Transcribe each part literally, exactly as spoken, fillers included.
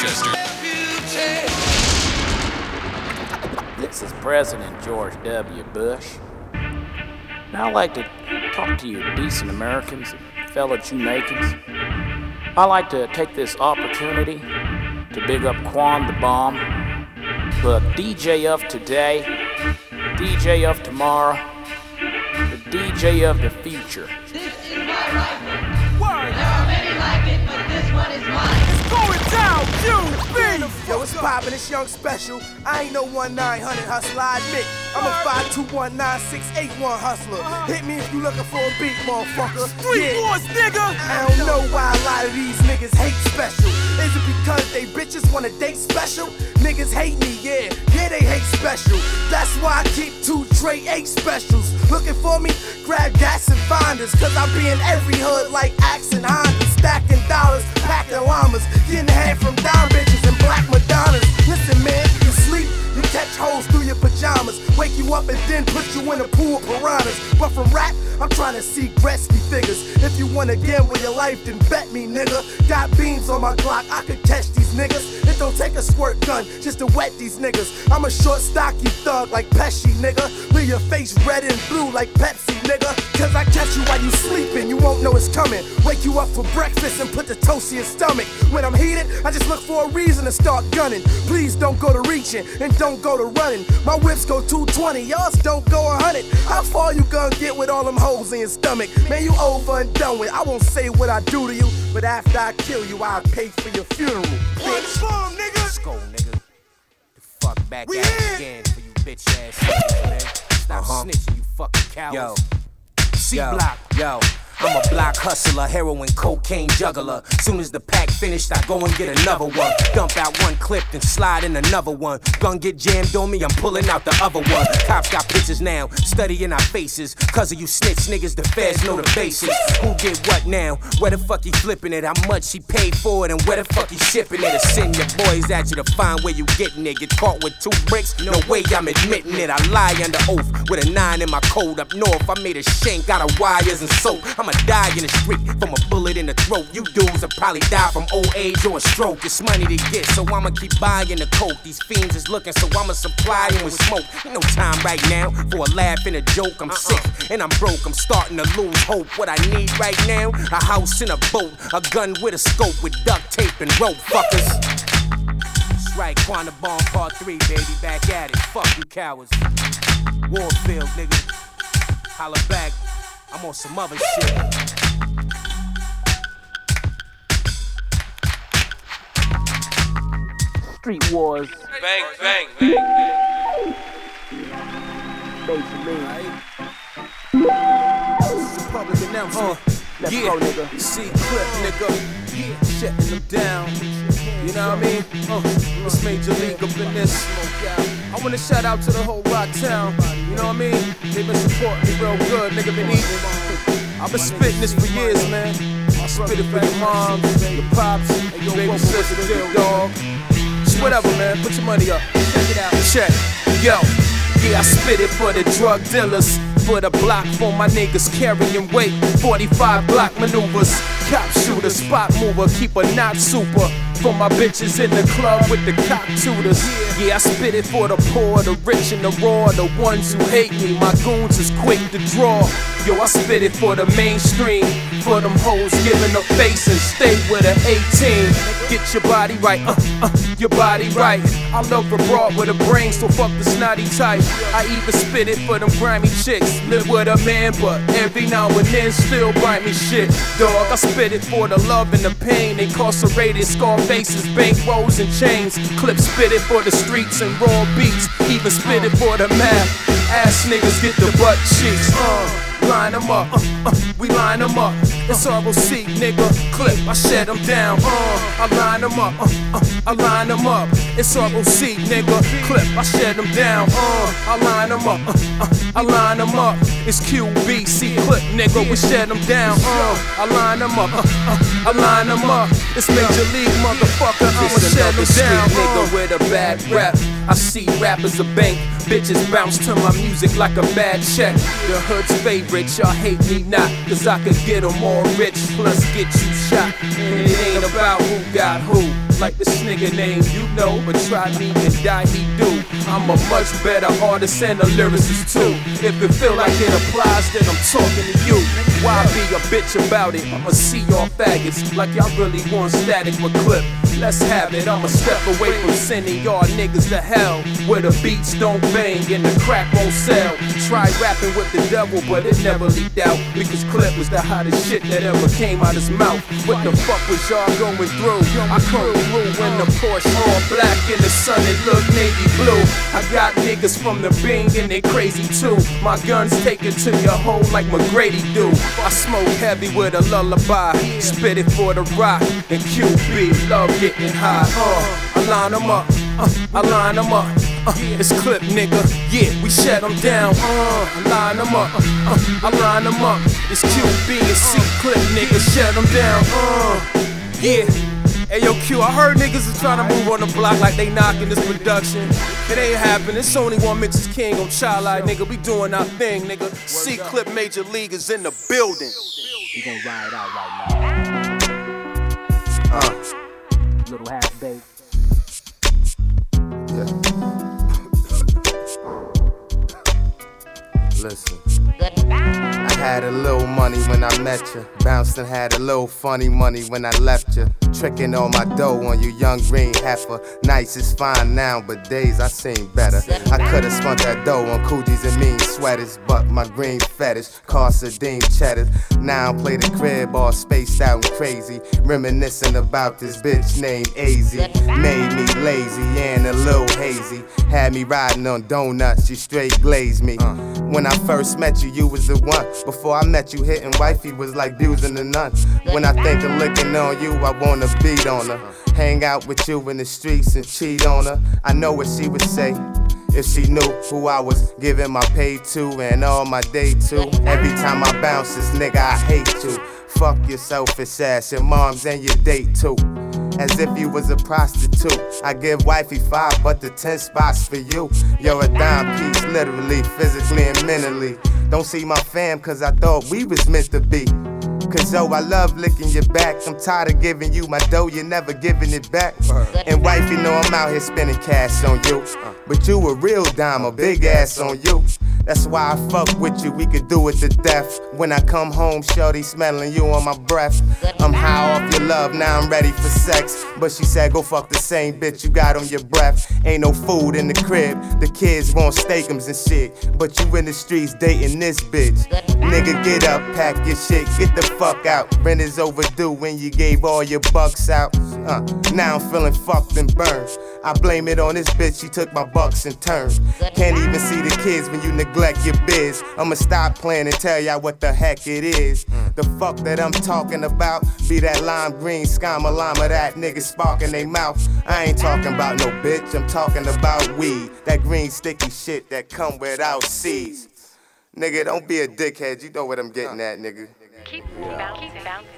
Rochester. This is President George W. Bush. Now I'd like to talk to you decent Americans, fellow Jamaicans. I'd like to take this opportunity to big up Quan the Bomb, the D J of today, D J of tomorrow, the D J of the future. This is my rifle. Word. There are many like it, but this one is mine. It's going down, Q B! Yo, what's poppin'? It's Young Special. I ain't no one nine hundred hustler, I admit. I'm a five two one nine six eight one hustler. Uh-huh. Hit me if you looking for a beat, motherfucker. Three wars, yeah. Nigga! I don't know why a lot of these niggas hate Special. Is it because they bitches wanna date Special? Niggas hate me, yeah. Yeah, they hate Special. That's why I keep two Trey eight Specials. Looking for me? Grab gas and find us. Cause I be in every hood like Axe and Honda. Stacking dollars, packing llamas. Getting head from dime bitches and black Madonnas. Listen, man, you sleep. You catch holes through your pajamas, wake you up and then put you in a pool of piranhas. But from rap, I'm trying to see Gretzky figures. If you wanna gamble with your life, then bet me, nigga. Got beams on my Glock, I could catch these niggas. It don't take a squirt gun just to wet these niggas. I'm a short, stocky thug like Pesci, nigga. Leave your face red and blue like Pepsi, nigga. Cause I catch you while you sleeping, you won't know it's coming. Wake you up for breakfast and put the toast in your stomach. When I'm heated, I just look for a reason to start gunning. Please don't go to reaching and don't go to running. My whips go two twenty, y'all's don't go one hundred. How far you gonna get with all them holes in your stomach? Man, you over and done with. I won't say what I do to you, but after I kill you, I'll pay for your funeral. Bitch. Form, nigga. Let's go, nigga. The fuck back we out again for you bitch ass niggas, man. Stop uh-huh. snitching, you fucking cowards. Yo. C Yo. Block. Yo. I'm a block hustler, heroin, cocaine juggler. Soon as the pack finished, I go and get another one. Dump out one clip, then slide in another one. Gun get jammed on me, I'm pulling out the other one. Cops got pictures now, studying our faces. Cause of you snitch niggas, the feds know the basics. Who get what now? Where the fuck he flipping it? How much he paid for it? And where the fuck he shipping it? Or send your boys at you to find where you getting it. Get caught with two bricks, no way I'm admitting it. I lie under oath, with a nine in my cold. Up north, I made a shank out of wires and soap. I'm I die in the street from a bullet in the throat. You dudes will probably die from old age or a stroke. It's money to get, so I'ma keep buying the coke. These fiends is looking, so I'ma supply them with smoke. Ain't no time right now for a laugh and a joke. I'm uh-uh. sick and I'm broke. I'm starting to lose hope. What I need right now, a house and a boat, a gun with a scope, with duct tape and rope, fuckers. That's right, Quan the Bomb part three, baby. Back at it. Fuck you cowards. Warfield, nigga. Holla back. I'm on some other shit. Street Wars. Bang, bang, bang, bang. It's a public announcement. Let's go, nigga. See, clip, nigga. Yeah. Shutting them down. You know what I mean? Uh, it's Major League up in this. I wanna shout out to the whole rock town. You know what I mean? They been supporting me real good, nigga been eating. I've been spitting this for years, man. I spit it for your mom, your pops, and your baby sister, your dog. Just whatever, man. Put your money up. Check it out. Check. Yo. Yeah, I spit it for the drug dealers. For the block, for my niggas carrying weight. forty-five block maneuvers. Cop shooter, spot mover, keep a not super. For my bitches in the club with the cop tutors. Yeah, I spit it for the poor, the rich and the raw. The ones who hate me, my goons is quick to draw. Yo, I spit it for the mainstream. For them hoes giving the face and stay with an eighteen. Get your body right, uh, uh, your body right. I love the broad with a brain, so fuck the snotty type. I even spit it for them grimy chicks. Live with a man, but every now and then still bite me shit. Dog, I spit it for the love and the pain. Incarcerated, scar faces, bankrolls and chains. Clips spit it for the streets and raw beats. Even spit it for the math. Ass niggas get the butt cheeks. Uh. Line them up, uh, uh, we line them up. It's R O C, nigga, clip, I shed them down. Uh, I line them up, uh, uh, I line them up. It's R O C, nigga, clip, I shed them down. Uh, I line them up, uh, uh, I line them up. It's Q B C, clip, nigga, we shed them down. Uh, I line them up, uh, uh, I line them up. It's Major League, motherfucker, I'ma shed them down. Street nigga with a bad rap. I see rappers a bank, bitches bounce to my music like a bad check. The hood's favorite, y'all hate me not, cause I could get them all rich, plus get you shot. And it ain't about who got who. like this nigga name you know, but try me and die he do. I'm a much better artist and a lyricist too. If it feel like it applies, then I'm talking to you. Why be a bitch about it? I'ma see y'all faggots like y'all really want static with clip. Let's have it, I'ma step away from sending y'all niggas to hell, where the beats don't bang and the crack won't sell. Try rapping with the devil, but it never leaked out, because Clip was the hottest shit that ever came out his mouth. What the fuck was y'all going through? I come through in the Porsche all black, in the sun it look navy blue. I got niggas from the Bing and they crazy too. My guns take it to your home like McGrady do. I smoke heavy with a lullaby, spit it for the rock, and Q B love it. Getting high, uh, I line them up, uh, I line them up, uh, it's Clip nigga, yeah, we shut them down, uh, I line them up, uh, I line them up, it's Q B and C Clip nigga, shut them down, uh, yeah. Hey yo Q, I heard niggas is trying to move on the block like they knocking this production. It ain't happening, it's only one Mix's King on Childline, nigga, we doing our thing, nigga. C Clip Major League is in the building. We gonna ride out right now. Uh. Little half baked. Yeah. Listen. I had a little money when I met you. Bounced and had a little funny money when I left you. Tricking all my dough on you, young green heifer. Nice is fine now, but days I seen better. I could've spent that dough on coogies and mean sweaters, but my green fetish cost a dean cheddar. Now I play the crib all spaced out and crazy, reminiscing about this bitch named A Z. Made me lazy and a little hazy. Had me riding on donuts, you straight glazed me. Uh. When I first met you, you was the one. Before I met you, hitting wifey was like dudes and the nuns. When I think of looking on you, I wanna beat on her. Hang out with you in the streets and cheat on her. I know what she would say if she knew who I was giving my pay to and all my day to. Every time I bounce this nigga, I hate you. Fuck your selfish ass, your moms and your date too. As if you was a prostitute. I give wifey five, but the ten spots for you. You're a dime piece, literally, physically and mentally. Don't see my fam, cause I thought we was meant to be. Cause yo, I love licking your back. I'm tired of giving you my dough, you're never giving it back. And wifey know I'm out here spending cash on you. But you a real dime, a big ass on you. That's why I fuck with you, we could do it to death. When I come home, shorty smelling you on my breath. I'm high off your love, now I'm ready for sex. But she said go fuck the same bitch you got on your breath. Ain't no food in the crib, the kids want steakums and shit. But you in the streets dating this bitch. Nigga get up, pack your shit, get the fuck out. Rent is overdue when you gave all your bucks out. Uh, now I'm feeling fucked and burned. I blame it on this bitch, she took my bucks and turned. Can't even see the kids when you neglect your biz. I'ma stop playing and tell y'all what the heck it is. The fuck that I'm talking about be that lime green scammer llama that niggas sparking they mouth. I ain't talking about no bitch, I'm talking about weed. That green sticky shit that come without seeds. Nigga, don't be a dickhead, you know what I'm getting at, nigga. Keep bouncing, keep bouncing.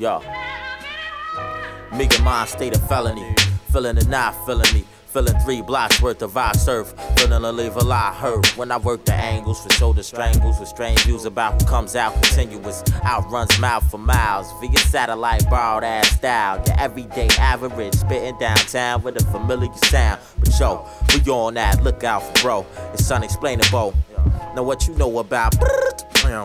Yo, Mega mind state of felony, feeling the knife, feeling me, feeling three blocks worth of I surf, feeling to leave a lie hurt. When I work the angles for shoulder strangles, with strange views about who comes out continuous, outruns mile for miles, via satellite borrowed ass style, the everyday average, spitting downtown with a familiar sound. But yo, we on that lookout for bro, it's unexplainable. Know what you know about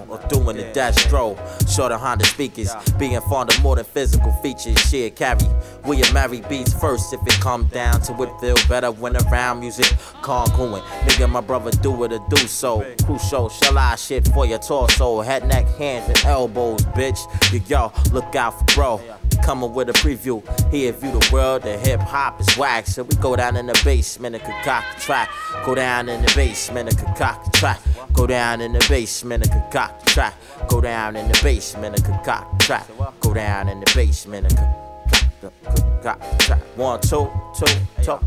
or doing the dash stroll, short of Honda speakers, being fond of more than physical features. Shit carry, we a married beats first. If it come down to it, feel better when around music. Conquering, nigga, my brother do it or do so. Crucial, shall I shit for your torso, head, neck, hands, and elbows, bitch. You y'all look out for bro. Coming with a preview, here view the world, the hip hop is whack. So we go down in the basement and concoct a track. Go down in the basement and concoct a track. Go down in the basement and concoct a track. Go down in the basement and concoct a track. Go down in the basement and concoct a track. One, two, two, two,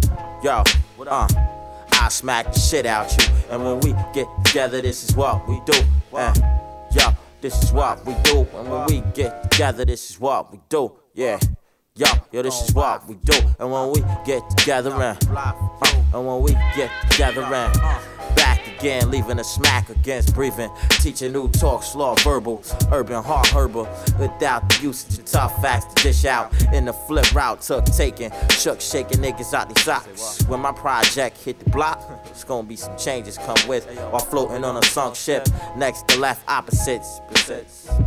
yo, uh. I smack the shit out you. And when we get together, this is what we do. And yo, this is what we do. And when we get together, this is what we do. Yeah. Yo, yo, this is what we do. And when we get together, and, and when we get together, and back again, leaving a smack against breathing. Teaching new talk, slaw, verbal, urban, hard herbal. Without the usage of tough facts to dish out. In the flip route, tuck taking, shook shaking niggas out these socks. When my project hit the block, it's gonna be some changes come with. Or floating on a sunk ship, next to left opposites.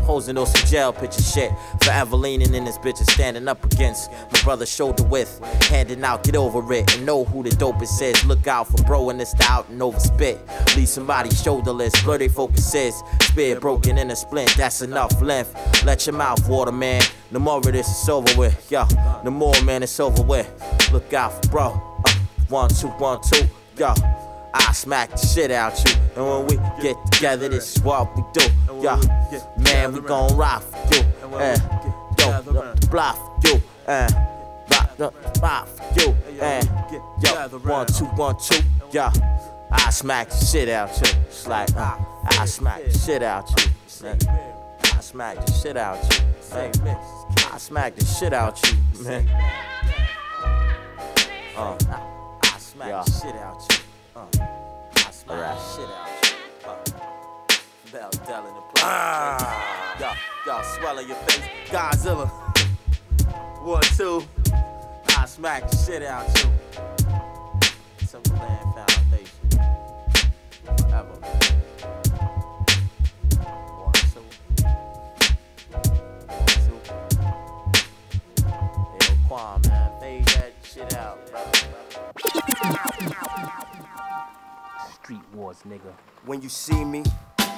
Posing on some jail picture shit. Forever leaning in this bitch and standing up against my brother's shoulder width. Handing out, get over it, and know who the dopest is. Look out for bro and it's the out and over spit. Leave somebody shoulderless, blurry focuses. Spear broken in a splint, that's enough length. Let your mouth water, man. The more of this is over with, yo. The more, man, it's over with. Look out for bro. Uh, one, two, one, two, yo. I smack the shit out you. And when we get together, this is what we do. Yeah, man, we gon' rock for you. And don't up the block for you. And rock up the block for you. And yo, one, two, one, two. Yeah, I smack the shit out you. It's like, uh, I smack the shit out you. I smack the shit out you. I smack the shit out you, man. Uh, I smack the shit out you. Uh, I smack right. Shit out you. Uh, Bell Dellin the play. Ah. Y'all, y'all swelling your face. Godzilla. War two. I smack the shit out you. Timberland Foundation. Forever. War two. War two. Yo, Quan, man. Fade that shit out, brother. Street wars, nigga. When you see me,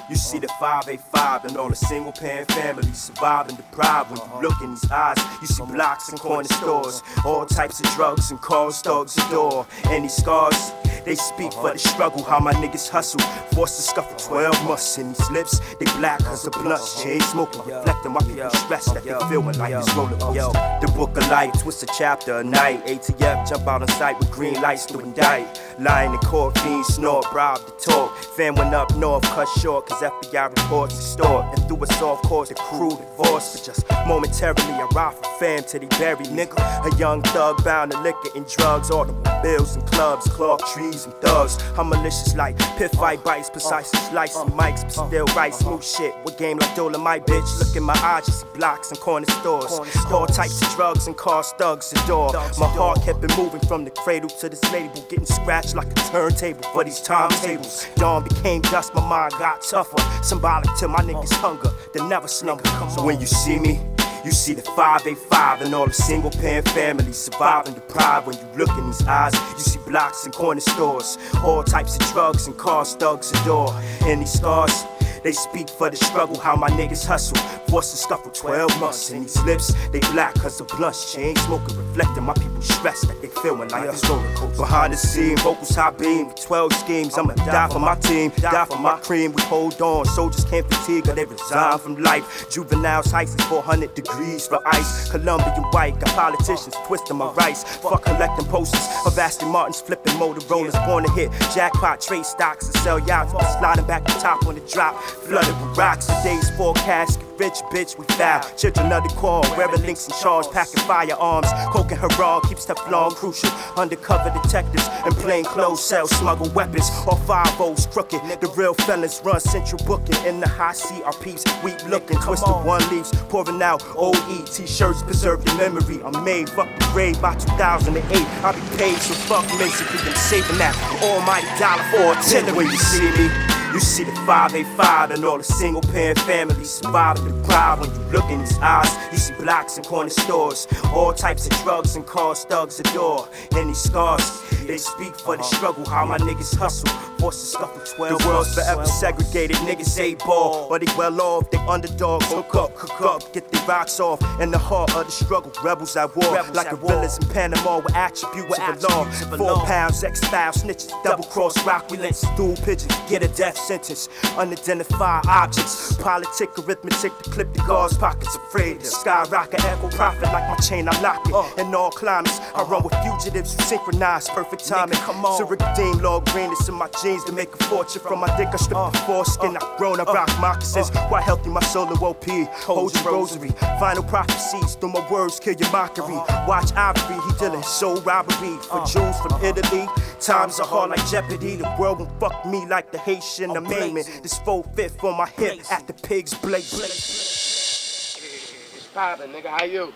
you see the five eight five and all the single parent families survive and deprive. When you look in these eyes, you see blocks and corner stores, all types of drugs and cars, dogs adore. And these scars, they speak for the struggle, how my niggas hustle. Forced to scuffle twelve months in these lips, they black cause of blush. Chain smoking, reflecting why people stress that they feel when life is rolling. The book of life, twist a chapter a night. A T F jump out on sight with green lights to indict. Lying in court, fiend snort, bribe to talk. Fan went up north, cut short cause F B I reports extort. And through a soft cause, the crew divorced. But just momentarily, I ride for fam till they bury nigga. A young thug bound to liquor and drugs, automobiles and clubs, clock trees and thugs. I'm malicious like pit fight bites, precise as lights and mics, but still right, smooth shit. What game like Dolomite, bitch? Look in my eyes, just blocks and corner stores. All types of drugs and cars, thugs adore. My heart kept it moving from the cradle to this label, getting scratched like a turntable for these timetables. Dawn became dust, my mind got tougher. Symbolic to my niggas' hunger, they never slumber. So when you see me, you see the five eight five and all the single parent families surviving deprived. When you look in these eyes, you see blocks and corner stores, all types of drugs and cars, thugs adore. And these scars, they speak for the struggle, how my niggas hustle. Forced to scuffle twelve months in these lips, they black cause of blush. Chain smoking, reflecting my people stress that they feel when life is rolling coast. Behind the scene, vocals high beam, with twelve schemes. I'ma die for my team, die for my cream. We hold on, soldiers can't fatigue or they resign from life. Juveniles heist is four hundred degrees for ice. Colombian white, got politicians twisting my rights. Fuck collecting posters of Aston Martins, flipping Motorola's. Born to hit jackpot, trade stocks and sell yachts. Sliding back the top on the drop, flooded with rocks. Today's forecast, rich bitch, we foul. Children of the core, wearing links and charge, packing firearms. Coke and Herald keeps Teflon crucial. Undercover detectives in plain clothes sell smuggle weapons. All five O's crooked. The real fellas run central booking in the high C R Ps. Weak looking, twisted one leaves, pouring out O E t-shirts, preserve your memory. I'm made, fuck the grade by two thousand eight. I'll be paid, so fuck basically. I'm saving that almighty dollar for a tenner when you see me. You see the five eight five and all the single parent families surviving the crowd. When you look in these eyes, you see blocks and corner stores, all types of drugs and cars, thugs adore. And these scars, they speak for the struggle, how my niggas hustle. Forced to scuffle twelve. The world's forever segregated, niggas eight ball. Or they well off, they underdogs. Hook up, cook up, get their rocks off. In the heart of the struggle, rebels at war. Rebels like guerrillas in Panama with attributes of law. Four pounds, X-Files, snitches, double cross, rock, we let stool pigeons, get a death. sentence. Unidentified objects, politic, arithmetic to clip the guards' pockets. Afraid to skyrocket, echo profit like my chain, I lock it. Uh, In all climates, uh-huh. I run with fugitives who synchronize, perfect timing. Nigga, come on. Syracuse, log greenness in my jeans to make a fortune. From my dick, I strip uh, the foreskin. Uh, I've grown, I uh, rock moccasins. Uh, Why healthy my solo O P? Hold your rosary. Final prophecies, through my words, kill your mockery. Uh-huh. Watch Ivory, he dealing soul robbery. For uh-huh. Jews from uh-huh. Italy, times are hard like Jeopardy. The world won't fuck me like the Haitian amendment. This four fifth on my hip blazing. At the pig's blade. It's poppin', nigga, how you?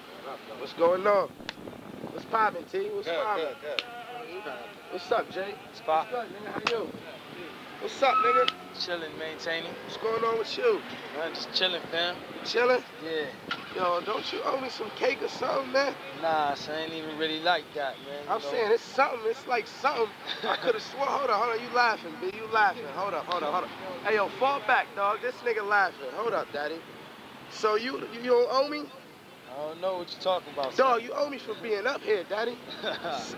What's going on? What's poppin', T? What's poppin'? What's up, Jay? What's poppin'? What's up, nigga, how you? What's up, nigga? Chillin', maintaining. What's going on with you? I'm just chillin', fam. Chillin'? Yeah. Yo, don't you owe me some cake or something, man? Nah, so I ain't even really like that, man. I'm you know? saying it's something. It's like something. I could have swore. Hold on, hold on. You laughing, B. You laughing. Hold up, hold up, hold up. Hey, yo, fall back, dog. This nigga laughing. Hold up, daddy. So you you don't owe me? I don't know what you're talking about, son. Dog, you owe me for being up here, daddy.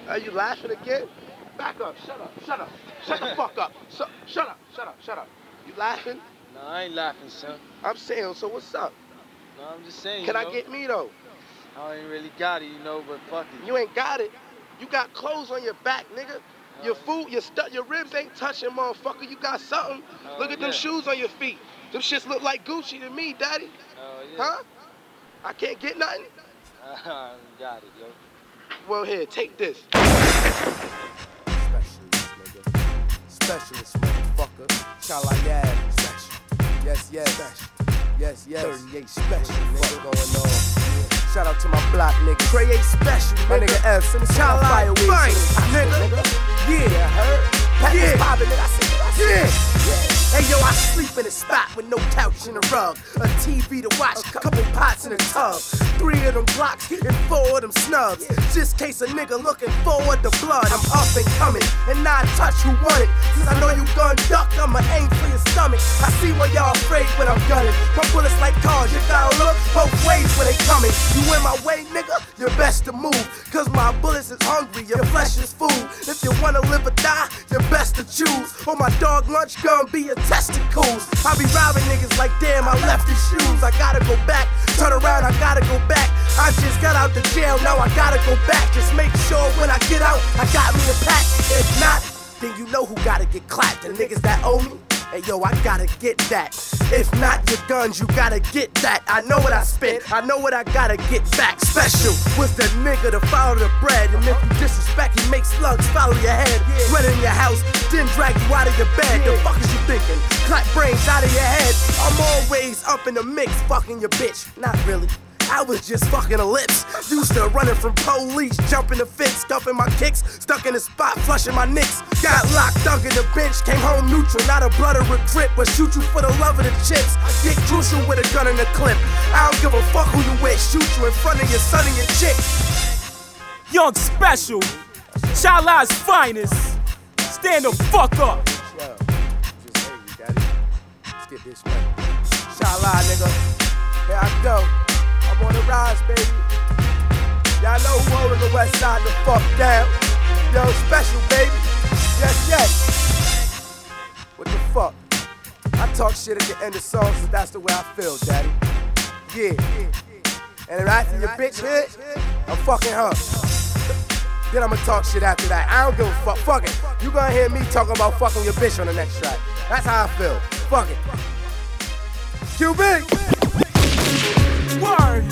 Are you laughing again? Back up. Shut up. Shut up. Shut the fuck up. So, shut up. Shut up. Shut up. You laughing? No, I ain't laughing, son. I'm saying, so what's up? No, I'm just saying. Can you know, I get me though? I ain't really got it, you know, but fuck it. You ain't got it. You got clothes on your back, nigga. Uh, your food, your stuff, your ribs ain't touching, motherfucker. You got something. Uh, look at yeah. them shoes on your feet. Them shits look like Gucci to me, daddy. Uh, yeah. Huh? I can't get nothing. Uh, got it, yo. Well, here, take this. Specialist, nigga. Specialist, motherfucker. Chalaya, special. Yes, yes, special. Yes, yes. thirty-eight special, nigga. What's going on? Yeah. Shout out to my block, nigga. thirty-eight special, nigga. My nigga F. Some child fire wings, nigga. Yeah, yeah, heard. Yeah, poppin', nigga. I see you. I see yeah. yeah. Hey yo, I sleep in a spot with no couch and a rug, a T V to watch, a couple pots in a tub, three of them blocks and four of them snubs, just case a nigga looking forward to blood. I'm up and coming, and I touch who want it, since I know you gun duck, I'ma aim for your stomach. I see why y'all afraid when I'm gunning, my bullets like cars, you gotta look both ways when they coming. You in my way, nigga, you're best to move, cause my bullets is hungry, your flesh is food. If you wanna live or die, you're best to choose, or my dog lunch gun be a testicles. I be robbing niggas like damn I left his shoes. I gotta go back, turn around, I gotta go back. I just got out the jail, now I gotta go back. Just make sure when I get out, I got me a pack. If not, then you know who gotta get clapped. The niggas that owe me, hey yo, I gotta get that. If not your guns, you gotta get that. I know what I spent, I know what I gotta get back. Special was the nigga to follow the bread. And if you disrespect, he makes slugs follow your head. Run in your house, then drag you out of your bed. The fuck is you thinking? Clap brains out of your head. I'm always up in the mix, fucking your bitch. Not really. I was just fucking the lips. Used to running from police, jumping the fence, stuffing my kicks, stuck in the spot, flushing my nicks. Got locked, dug in the bench, came home neutral, not a blood or a grip, but shoot you for the love of the chips. I get crucial with a gun and a clip. I don't give a fuck who you with, shoot you in front of your son and your chick. Young Special, Chala's finest. Stand the fuck up. Just angry, daddy. Let's get this right. Chala, nigga. Here I go. I'm on the rise, baby. Y'all know who holding the west side the fuck down. Yo, Special, baby. Yes, yes. What the fuck? I talk shit at the end of songs, cause that's the way I feel, daddy. Yeah. And after your bitch hit, I'm fucking her. Then I'ma talk shit after that. I don't give a fuck. Fuck it. You gonna hear me talking about fucking your bitch on the next track. That's how I feel. Fuck it. Q B! Word.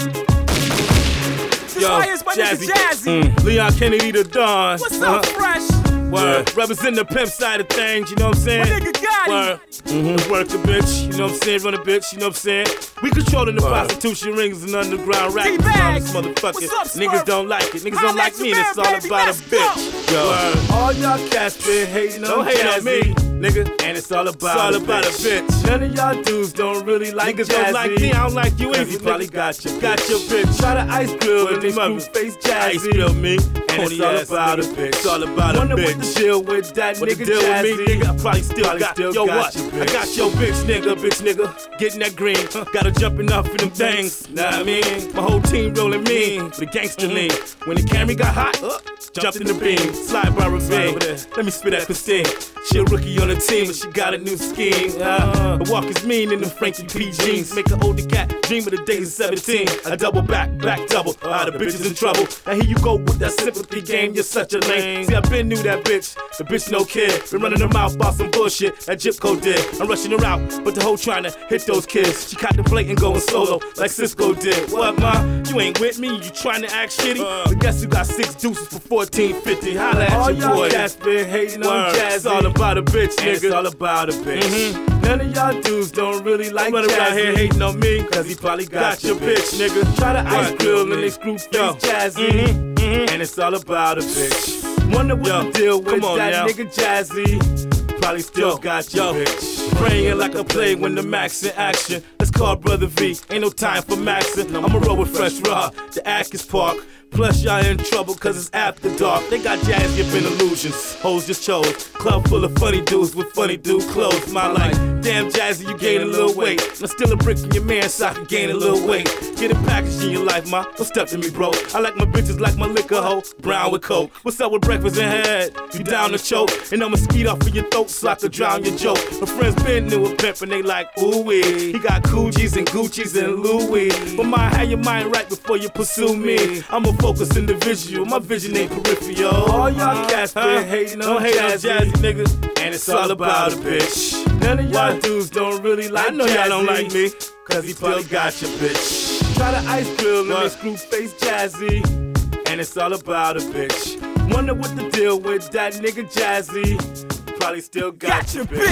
Yo, is my Jazzy. Jazzy. Mm. Leon Kennedy the Don. What's uh-huh. up, Fresh? Word. Yeah. Represent the pimp side of things, you know what I'm saying? My nigga got Word. It. Mm-hmm. Work the bitch, you know what I'm saying? Run a bitch, you know what I'm saying? We controlling the Word. Prostitution rings and underground rappers on this motherfucker. Niggas don't like it, niggas don't like me, and it's all baby, about a bitch. Yo. Word. All y'all cats been hating on Don't hate on me. Nigga, and it's all about, it's all a, about bitch. a bitch. None of y'all dudes don't really like Niggas Jazzy. Don't like me, I don't like you either. You probably got your, got your bitch. Try to ice grill with this new face Jazzy. Ice grill me, and Cody it's all about nigga. a bitch. It's all about Wonder a bitch. Wonder what the deal with that what nigga Jazzy. With me, nigga, I probably still probably got, still yo, got what? your bitch. I got your bitch, nigga, bitch, nigga. Getting that green, huh. Gotta jumping off in them things. Nah, I mean, my whole team rolling mean, the gangster lean. Mm-hmm. When the camera got hot, uh, jumped in the beam. Slide by a beam. Let me spit that pristine. She a rookie on on the team, but she got a new scheme. Uh, the walk is mean in the Frankie P jeans. Make an older cat dream of the days of seventeen. I double back, back double. Ah, the bitch is in trouble. Now here you go with that sympathy game. You're such a lame. See, I been knew that bitch. The bitch no kid. Been running her mouth about some bullshit that Jip Code did. I'm rushing her out, but the hoe trying to hit those kids. She caught the plate and going solo like Cisco did. What, ma? You ain't with me. You trying to act shitty? Uh, but guess you got six deuces for fourteen fifty. Holla at all your boy. All y'all cats been hating on Jazzy. It's all about a bitch, nigga. It's all about a bitch. Mm-hmm. None of y'all dudes don't really like Jazzy. Run around here hating on me, cause he probably got, got your bitch, bitch, nigga. Try to ice grill and they screw face Jazzy. Mm-hmm. Mm-hmm. And it's all about a bitch. Wonder what yo, the deal with on, that now. Nigga Jazzy. Probably still yo, got your yo. Bitch. Praying like I play when the Max in action. Let's call Brother V, ain't no time for maxing. I'ma roll with Fresh Raw, the Atkins Park. Plus y'all in trouble cause it's after dark. They got jazz giving illusions, hoes just chose. Club full of funny dudes with funny dude clothes. My like, damn Jazzy, you gain a little weight. I'm still a brick in your man so I can gain a little weight. Get a package in your life, ma, don't step to me, bro. I like my bitches like my liquor hoe, brown with coke. What's up with breakfast and head? You down to choke? And I'ma skeet off of your throat so I can drown your joke. My friends been new a pimp and they like, ooh wee. He got Coogies and Gucci's and Louis. But mind, have your mind right before you pursue me. I'm a focused individual, my vision ain't peripheral. All y'all cats been hating on Jazzy, nigga. And it's all about a bitch. None of y'all dudes don't really like me. I know y'all don't like me, cause he still got your bitch. Try to ice grill and screw face Jazzy. And it's all about a bitch. Wonder what the deal with that nigga Jazzy. Probably still got your bitch.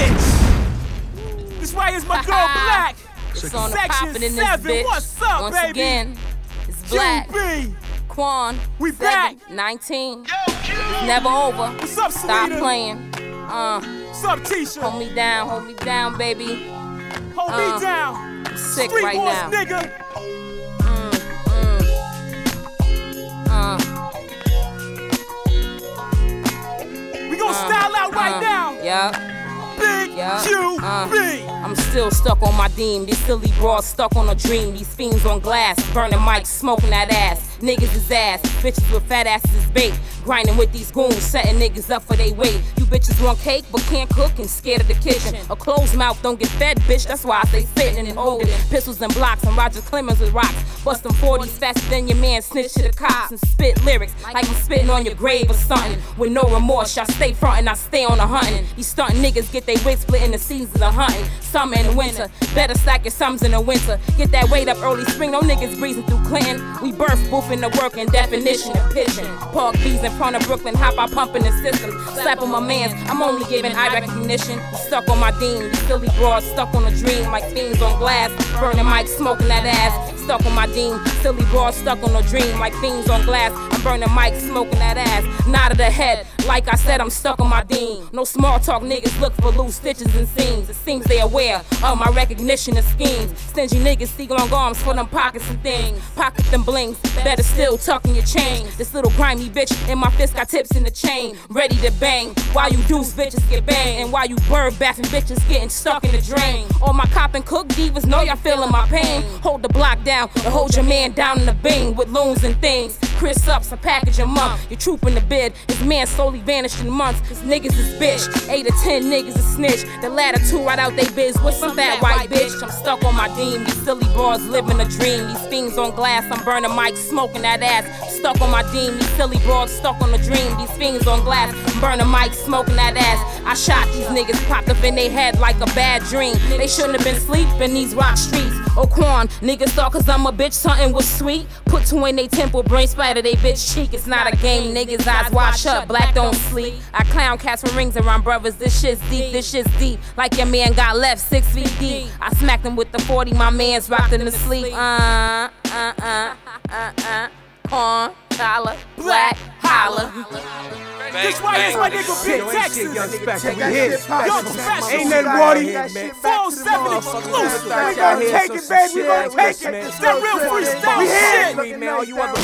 This way is my girl Black. It's on the poppin' in this bitch. What's up, baby? Once again, it's Black. Quan, we back. nineteen. It's never over. What's up, Stop playing. Uh, What's up, Tisha? Hold me down, hold me down, baby. Hold uh, me down. I'm sick Street right boys, now. Nigga. Mm, mm. Uh. We gon' uh, style out uh, right uh, now. Yep. Yeah. You, uh, I'm still stuck on my deem. These silly broads stuck on a dream. These fiends on glass, burning mics, smoking that ass. Niggas is ass, bitches with fat asses is bait. Grinding with these goons, setting niggas up for they weight. You bitches want cake, but can't cook and scared of the kitchen. A closed mouth don't get fed, bitch. That's why I stay sitting and holding pistols and blocks and Roger Clemens with rocks. Bustin' forties faster than your man, snitch to the cops and spit lyrics like I'm spitting on your grave or something. With no remorse, I stay frontin', I stay on the hunting. These stuntin' niggas get they wigs split in the seasons of hunting. Summer and winter, better stack your sums in the winter. Get that weight up early spring, no niggas breezing through Clinton. We birth boofing the work and definition of pitching. Park bees in front of Brooklyn, hop out pumping the system. Slap on my mans, I'm only giving eye recognition. Stuck on my dean, these silly broads stuck on a dream. Like fiends on glass, burning mic, smoking that ass. Stuck on my dean, silly broads stuck on a dream. Like fiends on glass, I'm burning mic, smoking that ass. Nod of the head, like I said, I'm stuck on my dean. No small talk, niggas look for loose stitches and seams. It seems they aware of my recognition of schemes. Stingy niggas seek long arms for them pockets and things. Pocket them blings, better still tucking your chain. This little grimy bitch in my fist got tips in the chain, ready to bang. While you deuce bitches get banged, and while you bird bathing bitches getting stuck in the drain. All my cop and cook divas know y'all feeling my pain. Hold the block down and hold your man down in the bing with loons and things. Chris ups, I package him up. Your troop in the bed, his man slowly vanished in months. His niggas is bitch, eight or ten niggas is snitch. The latter two right out they biz with some fat white bitch. I'm stuck on my dean, these silly broads living a dream. These fiends on glass, I'm burning mics, smoking that ass. Stuck on my dean, these silly broads stuck on a dream. These fiends on glass, I'm burning mics, smoking that ass. I shot these niggas, popped up in their head like a bad dream. They shouldn't have been sleeping these rock streets. Oh, Quan, niggas thought cause I'm a bitch, something was sweet. Put two in they temple, brain splatter they bitch cheek. It's not a game, niggas eyes wide shut, black don't sleep. I clown cats for rings around brothers, this shit's deep, this shit's deep. Like your man got left six feet deep. I smacked him with the forty, my man's rocked in the sleep. Uh, uh, uh, uh, uh, Quan, holla, Black, holla. This why is my nigga Big Texas. Young Spec, we here. Young Spec, ain't nothing warty. four oh seven exclusive. We gonna take it, baby. We gonna take it. That real freestyle shit. We here.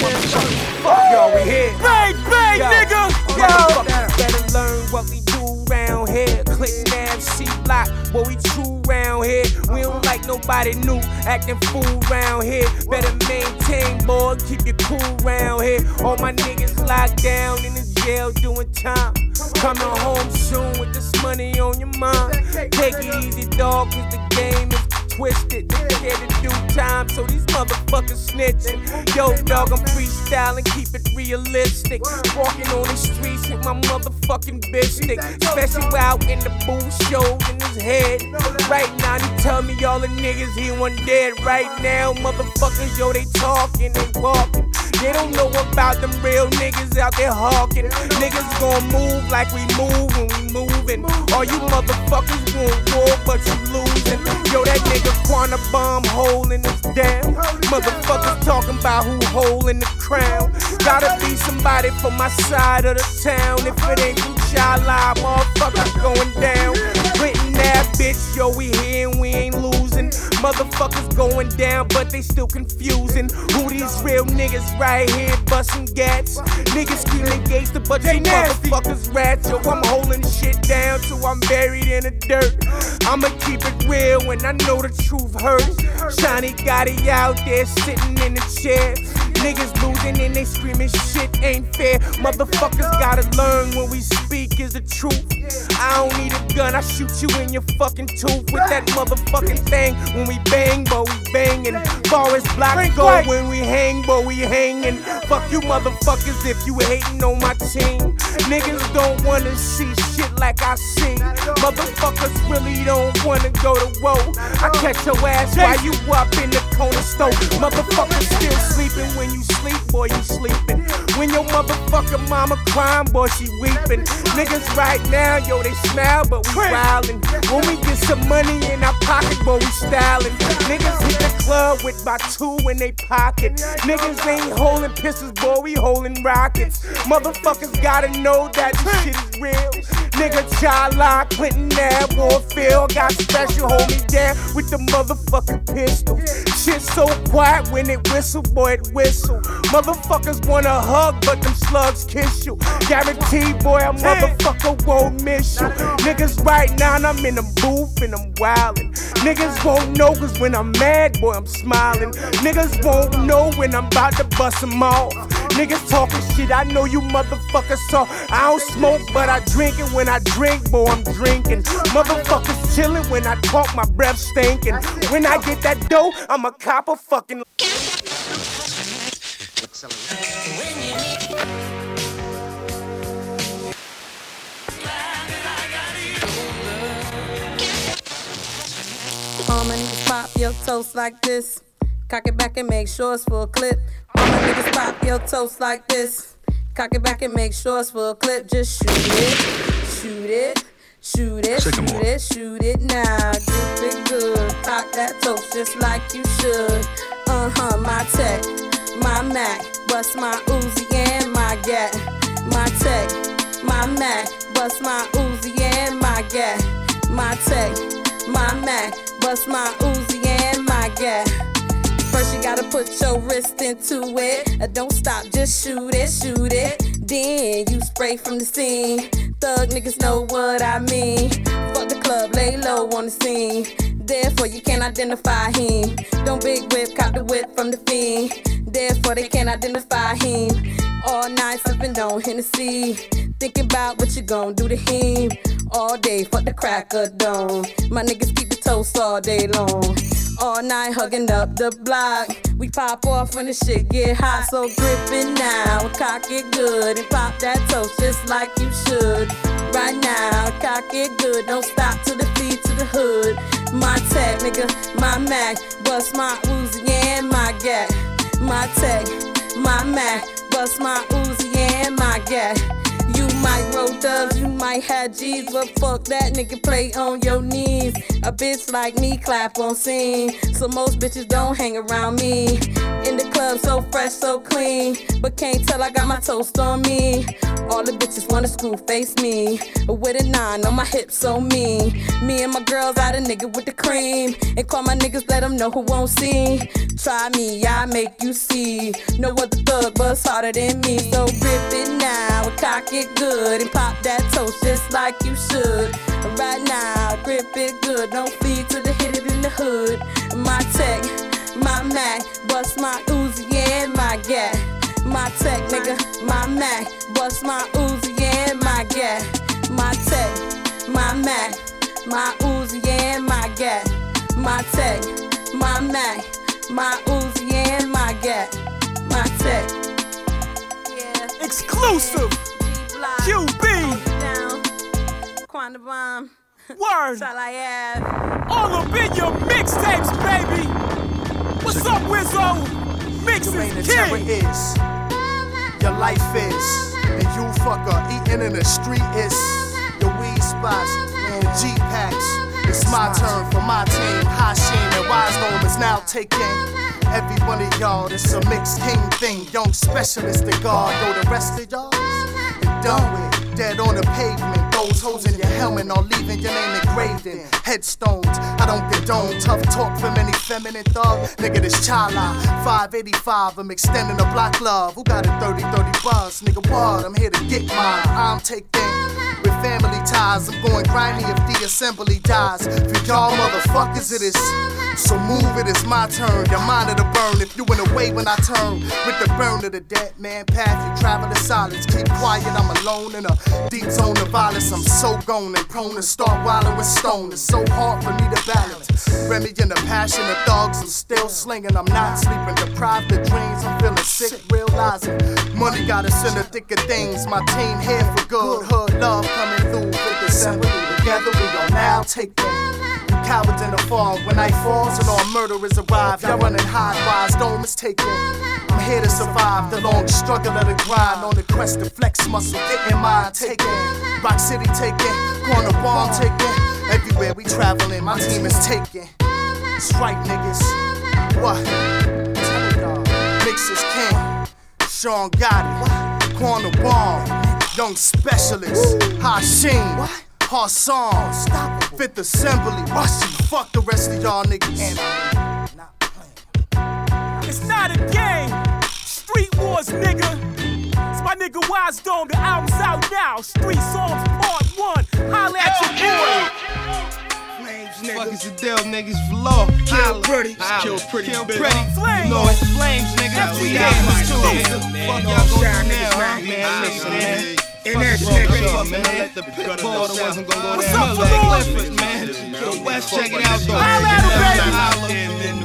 Fuck y'all, we here. Bang, bang, nigga. Yo, better learn what we do round here. Click down, she block, what we true. Round here, we don't like nobody new, acting fool round here. Better maintain, boy, keep your cool round here. All my niggas locked down in the jail doing time. Coming home soon with this money on your mind. Take it easy, dog, cause the game is twisted. They scared to do time, so these motherfuckers snitching. Yo, dog, I'm freestyling, keep it realistic. Walking on the streets with my motherfucking bitch stick. Especially out in the booth, showed in his head. Right now, they tell me all the niggas he one dead. Right now, motherfuckers, yo, they talking, they walking. They don't know about them real niggas out there hawking. Niggas gon' move like we move when we moving. All you motherfuckers want war, but you losing. Yo, that nigga Quan the Bomb holding us down. Motherfuckers talking about who holding the crown. Gotta be somebody from my side of the town. If it ain't you, child, lie, motherfuckers going down. Written that bitch, yo, we here and we ain't losing. Motherfuckers going down, but they still confusing. Who these real niggas right? Right here, bustin' gats. Niggas screaming gangsta, but you motherfuckers rats. Yo, I'm holding shit down till I'm buried in the dirt. I'ma keep it real when I know the truth hurts. Shiny Gotti out there sitting in the chair. Niggas losing and they screaming shit ain't fair. Motherfuckers gotta learn when we speak is the truth. I don't need a gun, I shoot you in your fucking tooth with that motherfucking thing. When we bang, but we bangin'. Forest blocks go when we hang, but we hang. And fuck you motherfuckers if you hating on my team. Niggas don't wanna see shit like I see. Motherfuckers really don't wanna go to war. I catch your ass while you up in the corner store. Motherfuckers still sleeping when you sleep, boy, you sleeping. When your motherfucking mama crying, boy, she weeping. Niggas right now, yo, they smile, but we wildin'. When we get some money in our pocket, boy, we stylin'. Niggas hit the club with my two in they pocket. Niggas ain't holdin'. Holding pistols, boy, we holding rockets. Motherfuckers gotta know that this shit is real. Nigga, Chala, Clinton, that Warfield. Got special, hold me down with the motherfucking pistol. Shit so quiet when it whistle, boy, it whistle. Motherfuckers wanna hug, but them slugs kiss you. Guaranteed, boy, a motherfucker won't miss you. Niggas right now, and I'm in the booth and I'm wildin'. Niggas won't know, cause when I'm mad, boy, I'm smiling. Niggas won't know when I'm about to bust them off. Niggas talking shit, I know you motherfuckers saw. I don't smoke, but I drink it. When I drink, boy, I'm drinking. Motherfuckers chilling when I talk, my breath stinking. When I get that dough, I'm a cop of fucking. All my niggas pop your toast like this. Cock it back and make sure it's full clip. All my niggas pop your toast like this. Cock it back and make sure it's full clip. Just shoot it, shoot it, shoot it, shoot it, shoot it now. Dip it good, pop that toast just like you should. Uh-huh, my tech, my Mac, bust my Uzi and my gat. My tech, my Mac, bust my Uzi and my gat. My tech, my Mac, bust my Uzi and my gat. First you gotta put your wrist into it. Don't stop, just shoot it, shoot it. Then you spray from the scene. Thug niggas know what I mean. Fuck the club, lay low on the scene. Therefore you can't identify him. Don't big whip, cop the whip from the fiend. Therefore they can't identify him. All night sipping on Hennessy. Thinking about what you gon' do to him. All day, fuck the crack of dawn. My niggas keep the toast all day long. All night hugging up the block. We pop off when the shit get hot. So grip it now, cock it good. And pop that toast just like you should. Right now, cock it good. Don't stop to the feet, to the hood. My tech, nigga, my Mac. Bust my Uzi and my gat. My tech, my Mac. Bust my Uzi and my gat. You might roll dubs, you might have G's, but fuck that nigga, play on your knees. A bitch like me clap on scene, so most bitches don't hang around me. In the club so fresh, so clean, but can't tell I got my toast on me. All the bitches wanna screw face me, with a nine on my hip so mean. Me and my girls out a nigga with the cream, and call my niggas, let them know who won't see. Try me, I make you see, no other thug busts harder than me. So rip it now, cock it good and pop that toast just like you should. Right now, grip it good, don't feed till they hit it in the hood. My tech, my Mac, bust my Uzi and my gat. My tech, nigga, my Mac. Bust my Uzi, yeah, my gat. My tech, my Mac. My Uzi, yeah, my gat. My tech, my Mac. My Uzi, yeah, my gat. My tech. Yeah. Exclusive. Yeah. Q B. Quan the Bomb. Word. That's all I have. All up in your mixtapes, baby. What's up, WIZZO? Mixing you ain't a terror is, your life is, and you fucker eating in the street is, your weed spots and G packs. It's my turn for my team. Haitian and Wisdom is now taking every one of y'all. It's a MIXKING thing. Young specialist to guard, though the rest of y'all you're done with. Dead on the pavement, those hoes in your helmet are leaving your name engraved in headstones. I don't condone tough talk from any feminine thug. Nigga, this chala, five eighty-five, I'm extending a block love. Who got a thirty thirty buzz? Nigga, what? I'm here to get mine. I'm taking. With family ties, I'm going grimy if the assembly dies. For y'all motherfuckers it is, so move, it is my turn. Your mind to burn if you went away when I turn. With the burn of the dead man path, you travel in silence. Keep quiet, I'm alone in a deep zone of violence. I'm so gone and prone to start wallowing stone. It's so hard for me to balance. Remy and the passion of thugs, I'm still slinging. I'm not sleeping, deprived of dreams. I'm feeling sick, realizing money got us in the thick of things. My team here for good, hood love. Coming through with December, together we gon' now take that. You cowards in the fall, when night falls and all murderers arrive, y'all running high, wise, don't mistake it. I'm here to survive the long struggle of the grind, on the quest to flex muscle, getting mine, take it. Rock City take it, Quan the Bomb take it. Everywhere we traveling, my team is taking. That's right, niggas. What? Mix is king. Sean Gotti, Quan the Bomb. Young specialist, Haitian, Hassan, Fifth Assembly, Rushy, fuck the rest of y'all niggas. It's not a game, Street Wars, nigga. It's my nigga Wise Dome, the album's out now. Street Songs Part One, holla at your boy. Fuck is the deal, niggas floor. Kill pretty, kill pretty, kill pretty. Flames, you know it's flames, nigga. We got my tools. Fuck y'all going now, man. Man, listen, man. In that shit, man. Let the pit bull the ones who gon' go down. What's up, Clifford, man? The West, check it out, though. Holla, baby.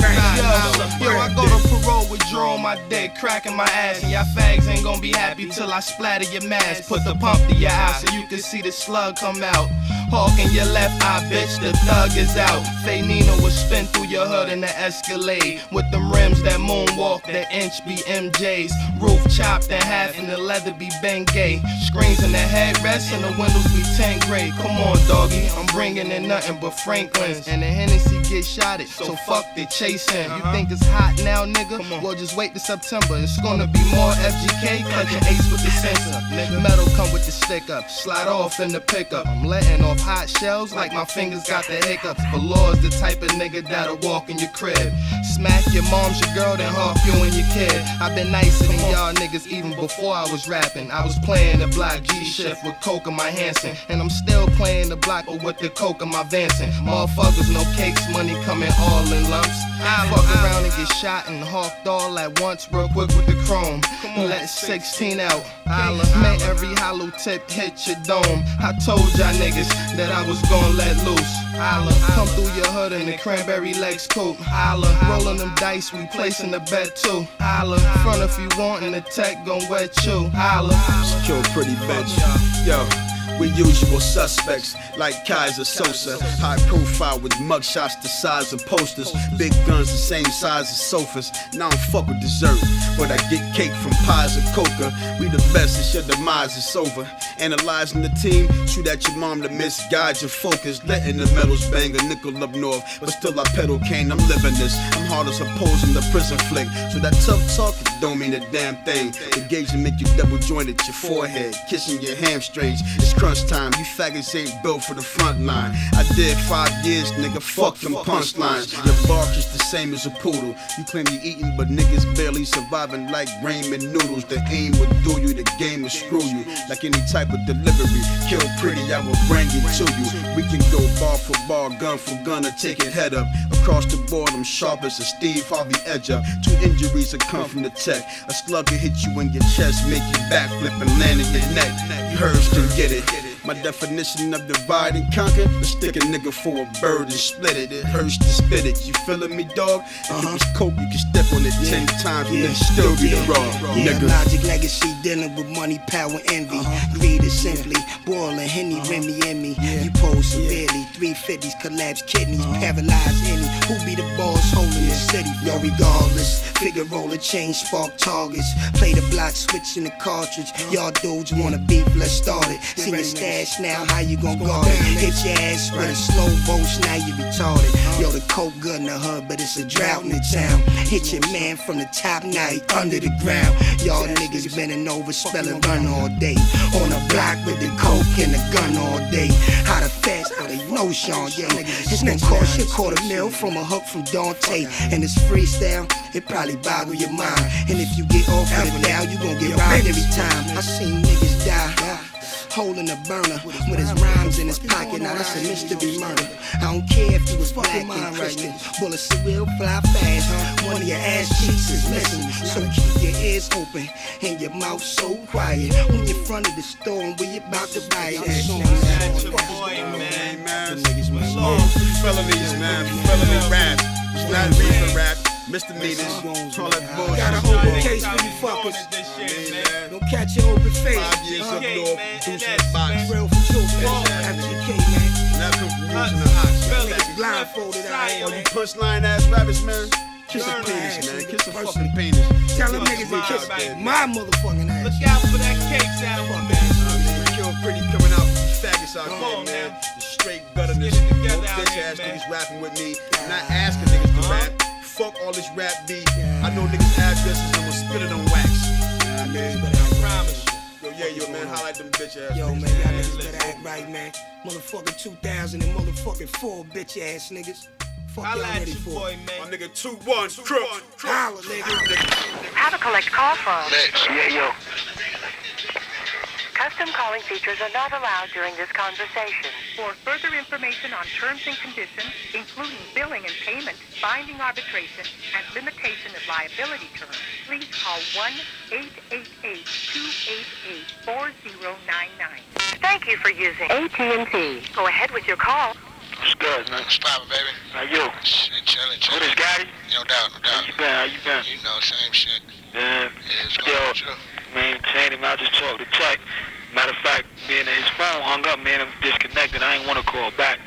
Yo, I go to parole with draw on my dick, cracking my ass, and y'all fags ain't gon' be happy till I splatter your mask. Put the pump to your eye so you can see the slug come out. Hawk in your left eye, bitch, the thug is out. Faye Nina was spin through your hood in the Escalade. With them rims that moonwalk, that inch be M J's. Roof chopped in half and the leather be Bengay. Screens in the headrest and the windows be ten gray. Come on, doggy, I'm bringing in nothing but Franklin's. And the Hennessy get shotted, so fuck the chasing. You think it's hot now, nigga? Well, just wait till September. It's gonna be more F G K, cut your ace with the sensor. Metal come with the stick up, slide off in the pickup. I'm letting off hot shells like my fingers got the hiccups. But Lord's the type of nigga that'll walk in your crib, smack your mom's your girl, then harp you and your kid. I've been nicer than y'all niggas even before I was rapping. I was playing the block G shift with coke in my Hanson, and I'm still playing the block but with the coke in my Vanson. Motherfuckers, no cakes, money coming all in lumps. I fuck around and get shot and hawked all at once real quick with the chrome. Let sixteen out, make every hollow tip hit your dome. I told y'all niggas that I was gon' let loose. Holla, come through your hood in the cranberry legs coupe. Holla, rollin' them dice, we placing the bet too. Holla, front if you want and the tech gon' wet you. Holla, just kill pretty bitch. Yo, we usual suspects like Kaiser Sosa. High profile with mugshots the size of posters. Big guns the same size as sofas. Now I don't fuck with dessert, but I get cake from pies and coca. We the best, it's your demise, it's over. Analyzing the team, shoot at your mom to misguide your focus. Letting the medals bang a nickel up north, but still I pedal cane, I'm living this. I'm hard as opposing the prison flick. So that tough talk don't mean a damn thing. The gauge will make you double jointed, your forehead, kissing your hamstrings. It's crazy. crunch time. You faggots ain't built for the front line. I did five years, nigga, fuck them punchlines. Your bark is the same as a poodle. You claim you eating, but niggas barely surviving like ramen noodles. The aim will do you, the game will screw you. Like any type of delivery, kill pretty, I will bring it to you. We can go bar for bar, gun for gun, or take it head up. Across the board, I'm sharp as a Steve Harvey edger. Two injuries that come from the tech. A slug can hit you in your chest, make you backflip and land in your neck. Herbs can get it. My definition of divide and conquer is stick a nigga for a bird and split it. It hurts to spit it. You feeling me, dog? If uh-huh. it was coke, you could step on it ten times and yeah. then still be yeah. raw. Yeah, nigga. Logic, legacy, dealing with money, power, envy. Uh-huh. Greed is simply yeah. boiling Henny, uh-huh. Remy, and me. Yeah. You pose severely. Yeah. three fifties, collapse kidneys, uh-huh. paralyzed any. Who be the boss holding yeah. the city? No, regardless. Figure roller, change, spark targets. Play the block, switch in the cartridge. Uh-huh. Y'all dudes wanna beef, let's start it. See your stack. Now, how you gon' guard it? Hit your ass with a slow motion, now you retarded. Yo, the coke good in the hood, but it's a drought in the town. Hit your man from the top, now he under the ground. Y'all niggas bending over, spelling run all day. On the block with the coke and the gun all day. How the fast, how the notion, yo. It's gonna cost you a quarter mil from a hook from Dante. And it's freestyle, it probably boggle your mind. And if you get off of it now, you gon' get robbed every time. I seen niggas die. Holding a burner with his rhymes in his pocket. Now that's a mystery murder. I don't care if he was black and Christian. Bullets will fly fast. One of your ass cheeks is missing. So keep your ears open and your mouth so quiet. When you're in front of the store and we about to buy it. That's your boy, man. man. Long felonies, man. Felony rap. It's not reason rap. Misdemeanors. Call it bullshit. Got a whole case for you fuckers. Don't catch your open face. Five years up north. Box. Real for children. F G K, man. Now come from using the ox. Niggas blindfolded out. Are you punchline ass rabbits, man? Kiss a penis, man. Kiss a fucking penis. Tell them niggas they kiss my motherfucking ass. Look out for that cake sound, man. Kill pretty coming out from the faggots out here, man. The straight gutter niggas. Bitch ass niggas rapping with me. Not asking niggas to rap. Fuck all this rap beat. I know niggas addresses and we'll spit it on wax. I mean, but I promise you. Yo, yeah, yo, man, holla at them bitch ass niggas. Yo, man, y'all niggas better act right, man. Motherfucking two thousand and motherfucking four bitch ass niggas. Fuck y'all ready for it. Holla at you, boy, man. My nigga, two, one, two, crook, crook. Holla, nigga. I have a collect call phone. Yeah, yo. Custom calling features are not allowed during this conversation. For further information on terms and conditions, including billing and payment, binding arbitration, and limitation of liability terms, please call one eight eight eight, two eight eight, four zero nine nine. Thank you for using A T and T. Go ahead with your call. What's good, man? What's poppin', baby? How you? Shit, chillin', chillin'. What is Gotti? No doubt, no doubt. How you been? How you been? You know, same shit. Yeah. Yeah, it's going to chill. Man, chain him. I just talked to Chuck. Matter of fact, man, his phone hung up, man. I'm disconnected. I ain't want to call back.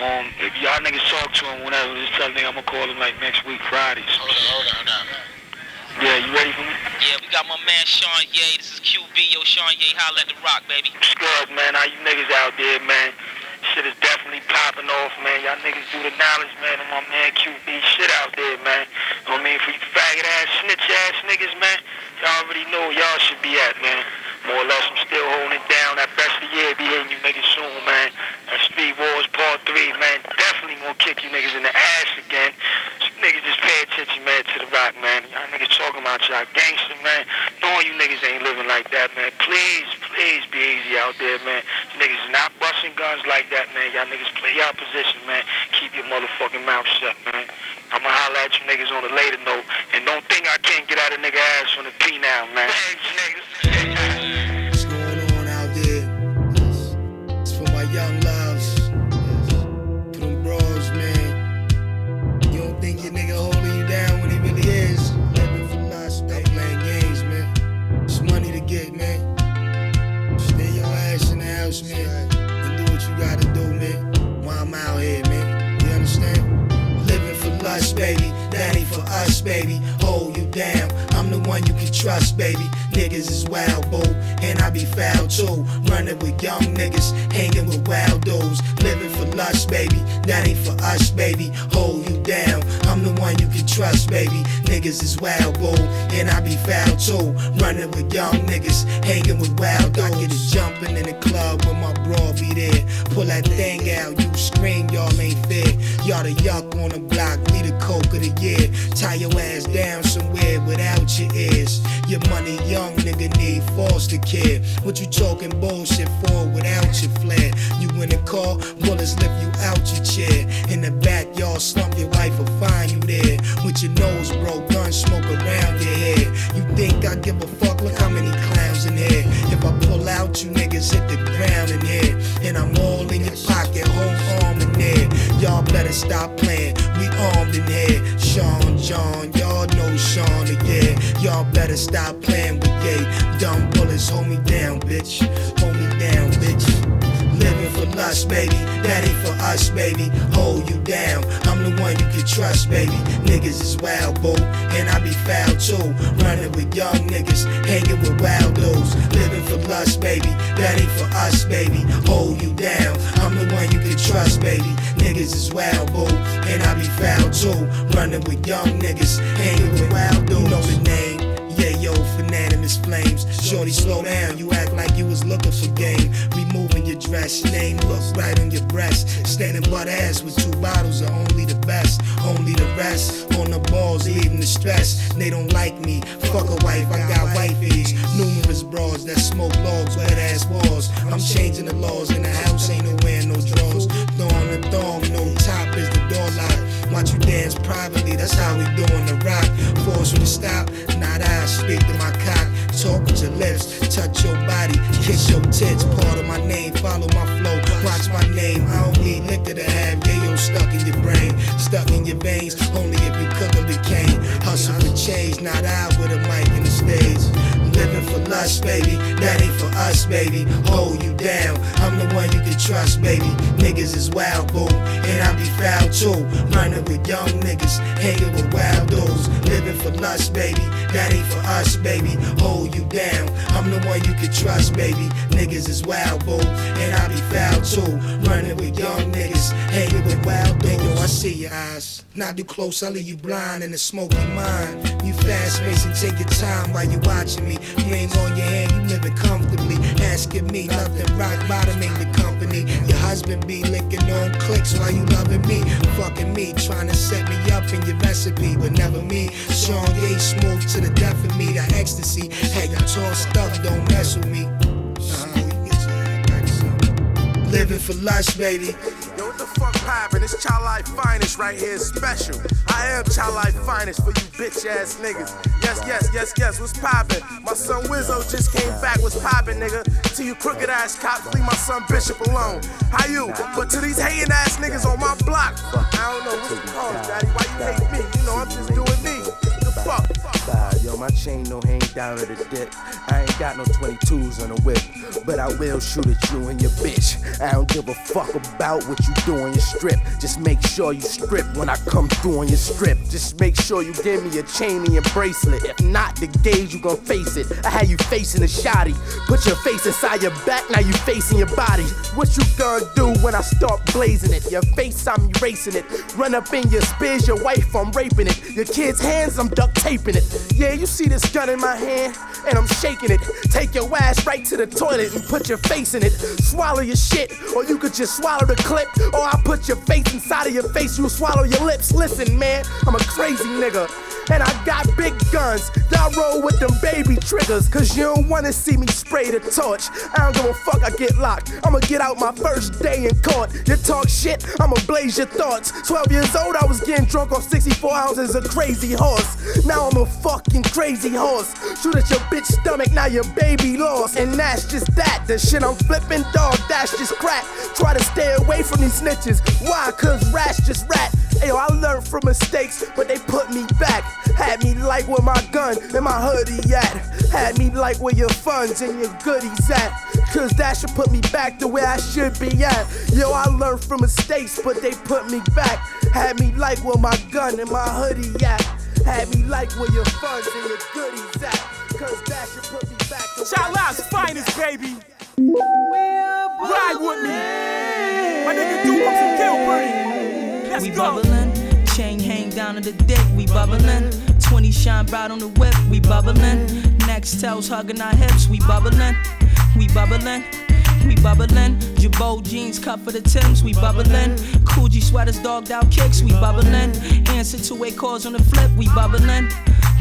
Um, if y'all niggas talk to him whenever, just tell nigga I'm going to call him like next week, Friday. Hold on, hold on, hold on. Yeah, you ready for me? Yeah, we got my man Sean Ye. This is Q B. Yo, Sean Ye, holla at the rock, baby. What's good, man? How you niggas out there, man? Shit is definitely popping off, man. Y'all niggas do the knowledge, man, and my man Q B shit out there, man. You know what I mean? For you faggot-ass, snitch-ass niggas, man, y'all already know where y'all should be at, man. More or less, I'm still holding it down. That best of the year be hitting you niggas soon, man. That Street Wars Part three, man, definitely gonna kick you niggas in the ass again. So niggas just pay attention, man, to the rock, man. Y'all niggas talking about y'all gangster, man. Knowing you niggas ain't living like that, man. Please, please be easy out there, man. You niggas not busting guns like that, man. Y'all niggas play y'all position, man. Keep your motherfucking mouth shut, man. I'ma holler at you niggas on a later note. And don't think I can't get out of nigga ass from the P now, man. Thanks, niggas. Young loves, for them bros, man. You don't think your nigga holding you down when he really is. Living for life, stop playing games, man. It's money to get, man. Stay your ass in the house, man. And do what you gotta do, man. While I'm out here, man. You understand? Living for lust, baby. That ain't for us, baby. Hold you down. I'm the one you can trust, baby. Niggas is wild, boo, and I be foul too. Running with young niggas, hanging with wild dudes. Living for lust, baby, that ain't for us, baby. Hold you down, I'm the one you can trust, baby. niggas is wild, boo, and I be foul too. Running with young niggas, hanging with wild dogs. I get to jumping in the club with my bro be there. Pull that thing out, you scream, y'all ain't fair. Y'all the yuck on the block, we the coke of the year. Tie your ass down somewhere without your ears. Your money, young nigga, need foster care. What you talking bullshit for without your flair? You in the car, bullets lift you out your chair. In the back, y'all slump, your wife will find you there. With your nose broke, gun smoke around your head. You think I give a fuck? Look how many clowns in here. If I pull out, you niggas hit the ground in here. And I'm all in your pocket, whole arm in there. Y'all better stop playing, we armed in here. Sean, John, y'all know Sean again. Y'all better stop playing with gay. Dumb bullets, hold me down, bitch. Hold me down, bitch. Living for lust, baby, that ain't for us, baby. Hold you down, I'm the one you can trust, baby. Niggas is wild, boo, and I be foul too. Running with young niggas, hanging with wild dudes. Living for lust, baby, that ain't for us, baby. Hold you down, I'm the one you can trust, baby. Niggas is wild, boo, and I be foul too. Running with young niggas, hanging with wild dudes. You know the name. Yeah, yo, Fanatimus Flames. Shorty, slow down, you act like you was looking for game. Removing your dress, name looks right on your breast. Standing butt ass with two bottles are only the best. Only the rest, on the balls, leaving the stress. They don't like me, fuck a wife, I got wifeys. Numerous bras that smoke logs, wet ass walls. I'm changing the laws, in the house ain't no wearing no drawers. Thong and thong, no top is the door lock. Watch you dance privately, that's how we doing the rock. Force you to stop, not I. Speak to my cock, talk with your lips, touch your body, kiss your tits. Part of my name, follow my flow, watch my name. I don't need liquor to have yayo stuck in your brain, stuck in your veins. Only if you cook up the cane, hustle for change. Not I with a mic in the stage. Living for lust, baby, that ain't for us, baby. Hold you down, I'm the one you can trust, baby. Niggas is wild, boo, and I be foul too. Running with young niggas, hanging with wild dudes. Living for lust, baby, that ain't for for us, baby, hold you down. I'm the one you can trust, baby. Niggas is wild, boo, and I be foul too. Running with young niggas, hanging with wild dudes. Yo, I see your eyes, not too close, I leave you blind in the smoky mind. You fast paced and take your time while you watching me. Ring on your hand, you living comfortably. Asking me nothing, rock bottom ain't the company. Your husband be licking on clicks while you loving me, fucking me, trying to set me up in your recipe, but never me. Sean Yates smooth to the death. For me, that ecstasy. Hey, you tall stuff, don't mess with me. Uh-huh. Living for lust, baby. Yo, what the fuck poppin'? This Child Life Finest right here is special. I am Child Life Finest for you bitch ass niggas. Yes, yes, yes, yes, what's poppin'? My son WIZZO just came back, what's poppin', nigga? To you crooked ass cops, leave my son Bishop alone. How you? But to these hating ass niggas on my block, I don't know what's the problem, daddy. Why you hate me? You know, I'm just doing me. Fuck, fuck. Yo, my chain no hang down to the dick. I ain't got no twenty-twos on the whip, but I will shoot at you and your bitch. I don't give a fuck about what you do on your strip. Just make sure you strip when I come through on your strip. Just make sure you give me a chain and your bracelet. If not, the gauge you gon' face it. I had you facing a shotty. Put your face inside your back, now you facing your body. What you gonna do when I start blazing it? Your face, I'm erasing it. Run up in your spears, your wife, I'm raping it. Your kids' hands, I'm ducking taping it. Yeah, you see this gun in my hand, and I'm shaking it. Take your ass right to the toilet and put your face in it. Swallow your shit, or you could just swallow the clip. Or I'll put your face inside of your face, you'll swallow your lips. Listen, man, I'm a crazy nigga, and I got big guns. Y'all roll with them baby triggers, cause you don't wanna see me spray the torch. I don't give a fuck, I get locked. I'ma get out my first day in court. You talk shit, I'ma blaze your thoughts. twelve years old, I was getting drunk off sixty-four ounces of crazy horse. Now I'm a fucking crazy horse. Shoot at your bitch stomach, now your baby lost. And that's just that, the shit I'm flipping, dog, that's just crack. Try to stay away from these snitches, why? Cause rats just rat. Ayo, I learned from mistakes, but they put me back. Had me like where my gun and my hoodie at. Had me like where your funds and your goodies at. Cause that should put me back to where I should be at. Yo, I learned from mistakes, but they put me back. Had me like where my gun and my hoodie at. Had me like where your funds and your goodies at. Cause that should put me back to Child Life's Finest, baby. Ride with me. My nigga Duplex and Gilbert. Let's we go. Bubbling, chain hang down to the dick. We bubbling. twenty shine bright on the whip, we bubbling. Next tells hugging our hips, we bubbling. We bubbling. We bubbling. Jabot jeans cut for the Timbs, we bubbling. Coogee sweaters, dogged out kicks, we bubbling. Answer to a calls on the flip, we bubbling.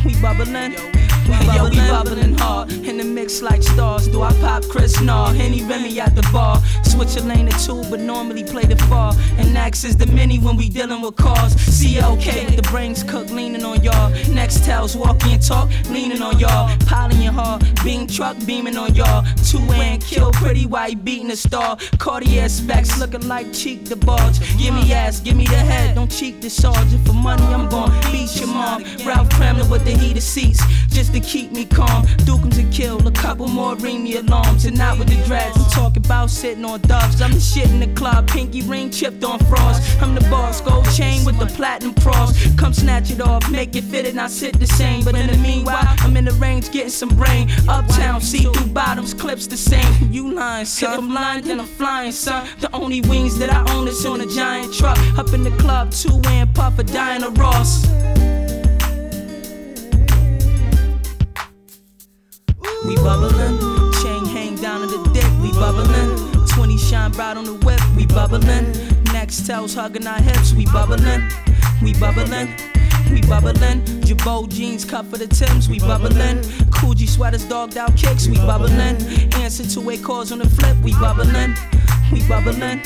We bubbling. We bubbling, we bubbling hard, in the mix like stars. Do I pop Chris? Nah, Henny Remy at the bar. Switch a lane or two, but normally play the far. And Axe is the mini when we dealing with cars. C L K, the brains cook, leaning on y'all. Next tells walking and talk, leaning on y'all. Polly and hard, being truck, beaming on y'all. Two and kill, pretty white beating a star. Cartier specs, looking like cheek the barge. Give me ass, give me the head, don't cheek the sergeant. For money, I'm gon' beat your mom. Ralph Kramner with the heated seats. Just to keep me calm, duke 'em to kill, a couple more ring me alarms, and not with the dreads. I'm talking about sitting on dubs. I'm the shit in the club, pinky ring chipped on frost. I'm the boss, gold chain with the platinum cross. Come snatch it off, make it fit and I sit the same. But in the meanwhile, I'm in the range getting some brain. Uptown, see through bottoms, clips the same. You lying, son. If I'm lying, then I'm flying, son. The only wings that I own is on a giant truck. Up in the club, two and puff a Diana Ross. We bubbling, chain hang down on the dick, we bubbling. twenty shine bright on the whip, we bubbling. Next tells hugging our hips, we bubbling. We bubbling, we bubbling. Jabot jeans cut for the Timbs, we bubbling. Coogee sweaters, dogged out kicks, we bubbling. Answer to a calls on the flip, we bubbling. We bubbling.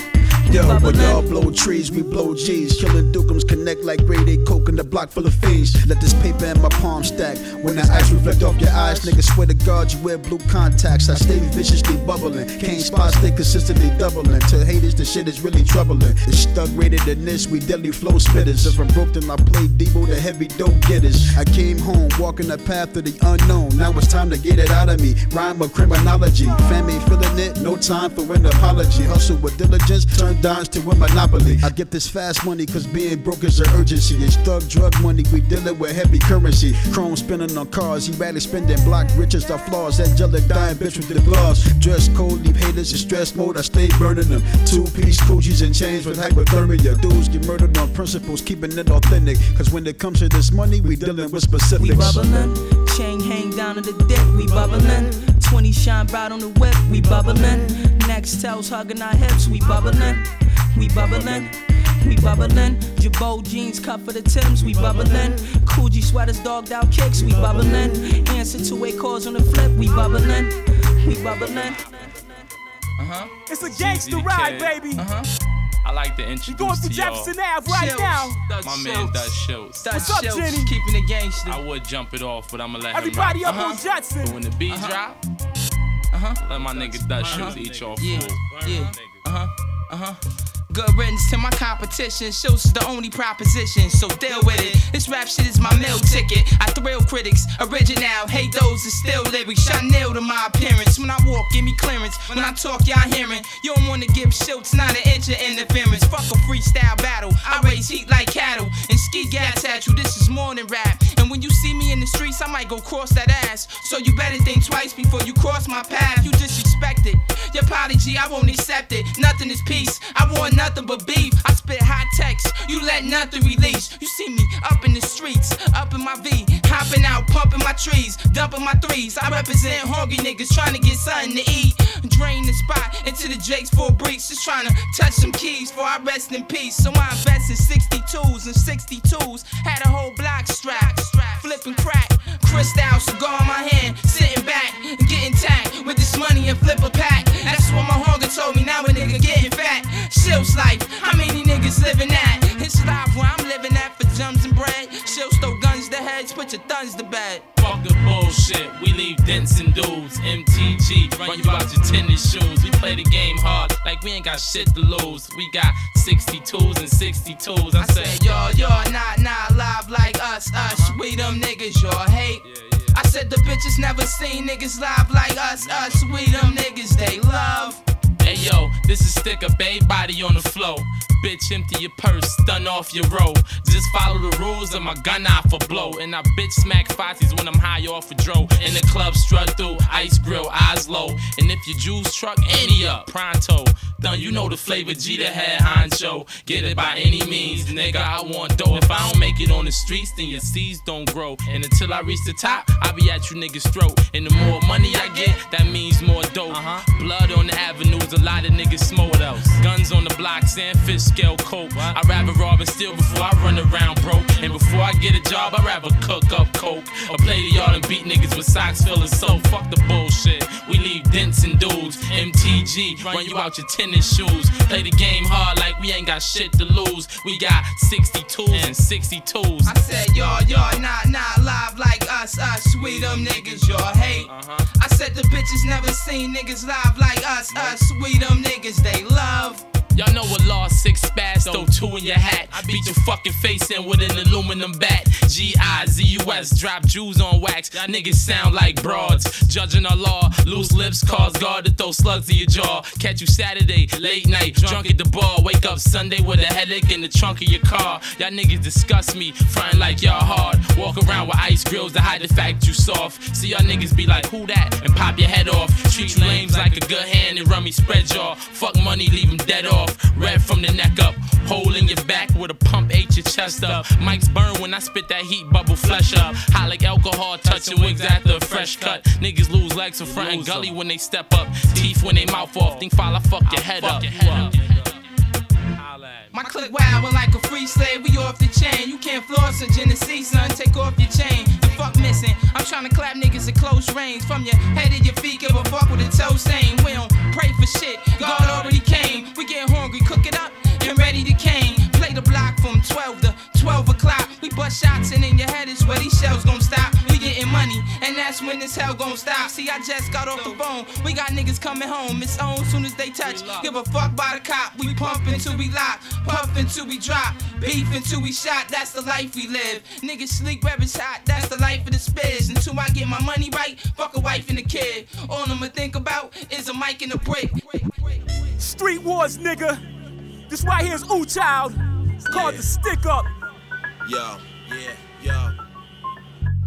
Yo, but y'all blow trees, we blow G's. Killer Dukeums connect like grade A coke in the block full of fiends. Let this paper in my palm stack. When the ice reflect off your eyes, nigga, swear to God you wear blue contacts. I stay viciously bubbling. Cane spots, they consistently doubling. To haters, the shit is really troubling. It's stuck rated than this, we deadly flow spitters. If I'm broke, then I play Debo, the heavy dope getters. I came home, walking the path of the unknown. Now it's time to get it out of me. Rhyme of criminology. Fam ain't feeling it, no time for an apology. Hustle with diligence, turn dimes to a monopoly. I get this fast money cause being broke is an urgency. It's thug drug money, we dealing with heavy currency. Chrome spinning on cars, he rarely spending block riches are flaws. That jelly dying bitch with the gloss. Dress cold, leave haters in stress mode, I stay burning them. Two piece coochies and chains with hypothermia. Dudes get murdered on principles, keeping it authentic. Cause when it comes to this money, we dealing with specifics. We bubbling, chain hang down on the dick, we bubbling. twenty shine bright on the whip, we bubbling. Next tells hugging our hips, we bubbling, we bubbling, we bubbling. Jabot jeans cut for the Timbs, we bubbling. Coogee sweaters, dogged out kicks, we bubbling. Answer to a calls on the flip, we bubbling, we bubbling. Uh huh. It's a gangster ride, baby. Uh huh. I like the intro. You going to Jefferson Avenue right now? My man does shows. What's up, Jenny? Keeping the gangster. I would jump it off, but I'ma let everybody up on Jefferson. But when the beat drop. Uh-huh. Let my niggas that uh-huh. shoes eat y'all food. Yeah, yeah. Uh-huh, uh-huh. Good riddance to my competition. Shows is the only proposition, so deal with it. This rap shit is my meal ticket. I thrill critics, original. Hate those that still lyrics. Y'all nail to my appearance. When I walk, give me clearance. When I talk, y'all hearing. You don't wanna give shilts, not an inch of interference. Fuck a freestyle battle. I raise heat like cattle and ski gas at you. This is more than rap. And when you see me in the streets, I might go cross that ass. So you better think twice before you cross my path. You disrespect it. Your apology, I won't accept it. Nothing is peace. I want nothing. Nothing but beef, I spit high text, you let nothing release. You see me up in the streets, up in my V, hopping out, pumping my trees, dumping my threes. I represent hungry niggas trying to get something to eat. Drain the spot into the jakes for breaks, just trying to touch some keys for I rest in peace. So I invest in sixty-twos and sixty-twos, had a whole block strapped, flipping crack, crystal cigar in my hand, sitting back, getting tacked with this money and flip a pack. That's what my hunger told me, now a nigga getting fat. Shilts life, how many niggas living at? It's life where I'm living at for jums and bread. Shilts throw guns to heads, put your thuns to bed. Fuck the bullshit, we leave dents and dudes. M T G, run you out your tennis shoes. We play the game hard, like we ain't got shit to lose. We got sixty-twos and sixty-twos. I, I said, y'all, y'all not, not live like us, us. We them niggas, y'all hate. Yeah, yeah. I said the bitches never seen niggas live like us, us. We them niggas, they love. Hey yo, this is stick a babe body on the floor. Bitch, empty your purse, stun off your roll. Just follow the rules and my gun out for blow. And I bitch smack Fossies when I'm high off a dro. In the club, strut through, ice grill, eyes low. And if you juice truck, any up, pronto. Done, you know the flavor, Jeter had honcho. Get it by any means, nigga, I want dough. If I don't make it on the streets, then your seeds don't grow. And until I reach the top, I'll be at you niggas' throat. And the more money I get, that means more dough. Uh-huh. Blood on the avenues, a lot of niggas smoke. What else? Guns on the blocks and fish scale coke. I'd rather rob and steal before I run around broke. And before I get a job, I'd rather cook up coke. Or play the yard and beat niggas with socks feeling so. Fuck the bullshit. We leave dents and dudes. M T G, run you out your tennis shoes. Play the game hard like we ain't got shit to lose. We got sixty-twos and sixty-twos. I said y'all, y'all not, not live like us, us. We them niggas, y'all hate. Uh-huh. I said the bitches never seen niggas live like us, us. We them niggas, they love. Y'all know a law, six spats, throw two in your hat. I beat your fucking face in with an aluminum bat. G I Z U S, drop Jews on wax. Y'all niggas sound like broads. Judging our law, loose lips cause God to throw slugs in your jaw. Catch you Saturday, late night, drunk at the bar. Wake up Sunday with a headache in the trunk of your car. Y'all niggas disgust me, frying like y'all hard. Walk around with ice grills to hide the fact you soft. See y'all niggas be like, who that? And pop your head off. Treat you lames like a good hand and Rummy spread y'all. Fuck money, leave them dead off. Red from the neck up, hole in your back with a pump ate your chest up. Mics burn when I spit that heat, bubble flesh up. Hot like alcohol, touching wigs after a fresh cut. Niggas lose legs in front and gully when they step up. Teeth when they mouth off, think fall, I fuck your head up. My click wild like a free slave, we off the chain. You can't floss in Genesee, son, take off your chain. The fuck missing, I'm trying to clap niggas at close range. From your head to your feet, give a fuck with a toe stain. We don't pray for shit, God already came. We get hungry, cook it up, get ready to cane. Play the block from twelve to twelve o'clock. We bust shots and in your head is where these shells gon' stop. We getting money, and that's when this hell gon' stop. See, I just got off the phone. We got niggas coming home. It's on soon as they touch. Give a fuck by the cop. We pump until we lock, puff until we drop, beef until we shot. That's the life we live. Niggas sleep every shot. That's the life of the spiz. Until I get my money right, fuck a wife and a kid. All I'ma think about is a mic and a brick. Street wars, nigga. This right here is Ooh Child. It's called yeah. The Stick Up. Yo, yeah, yo.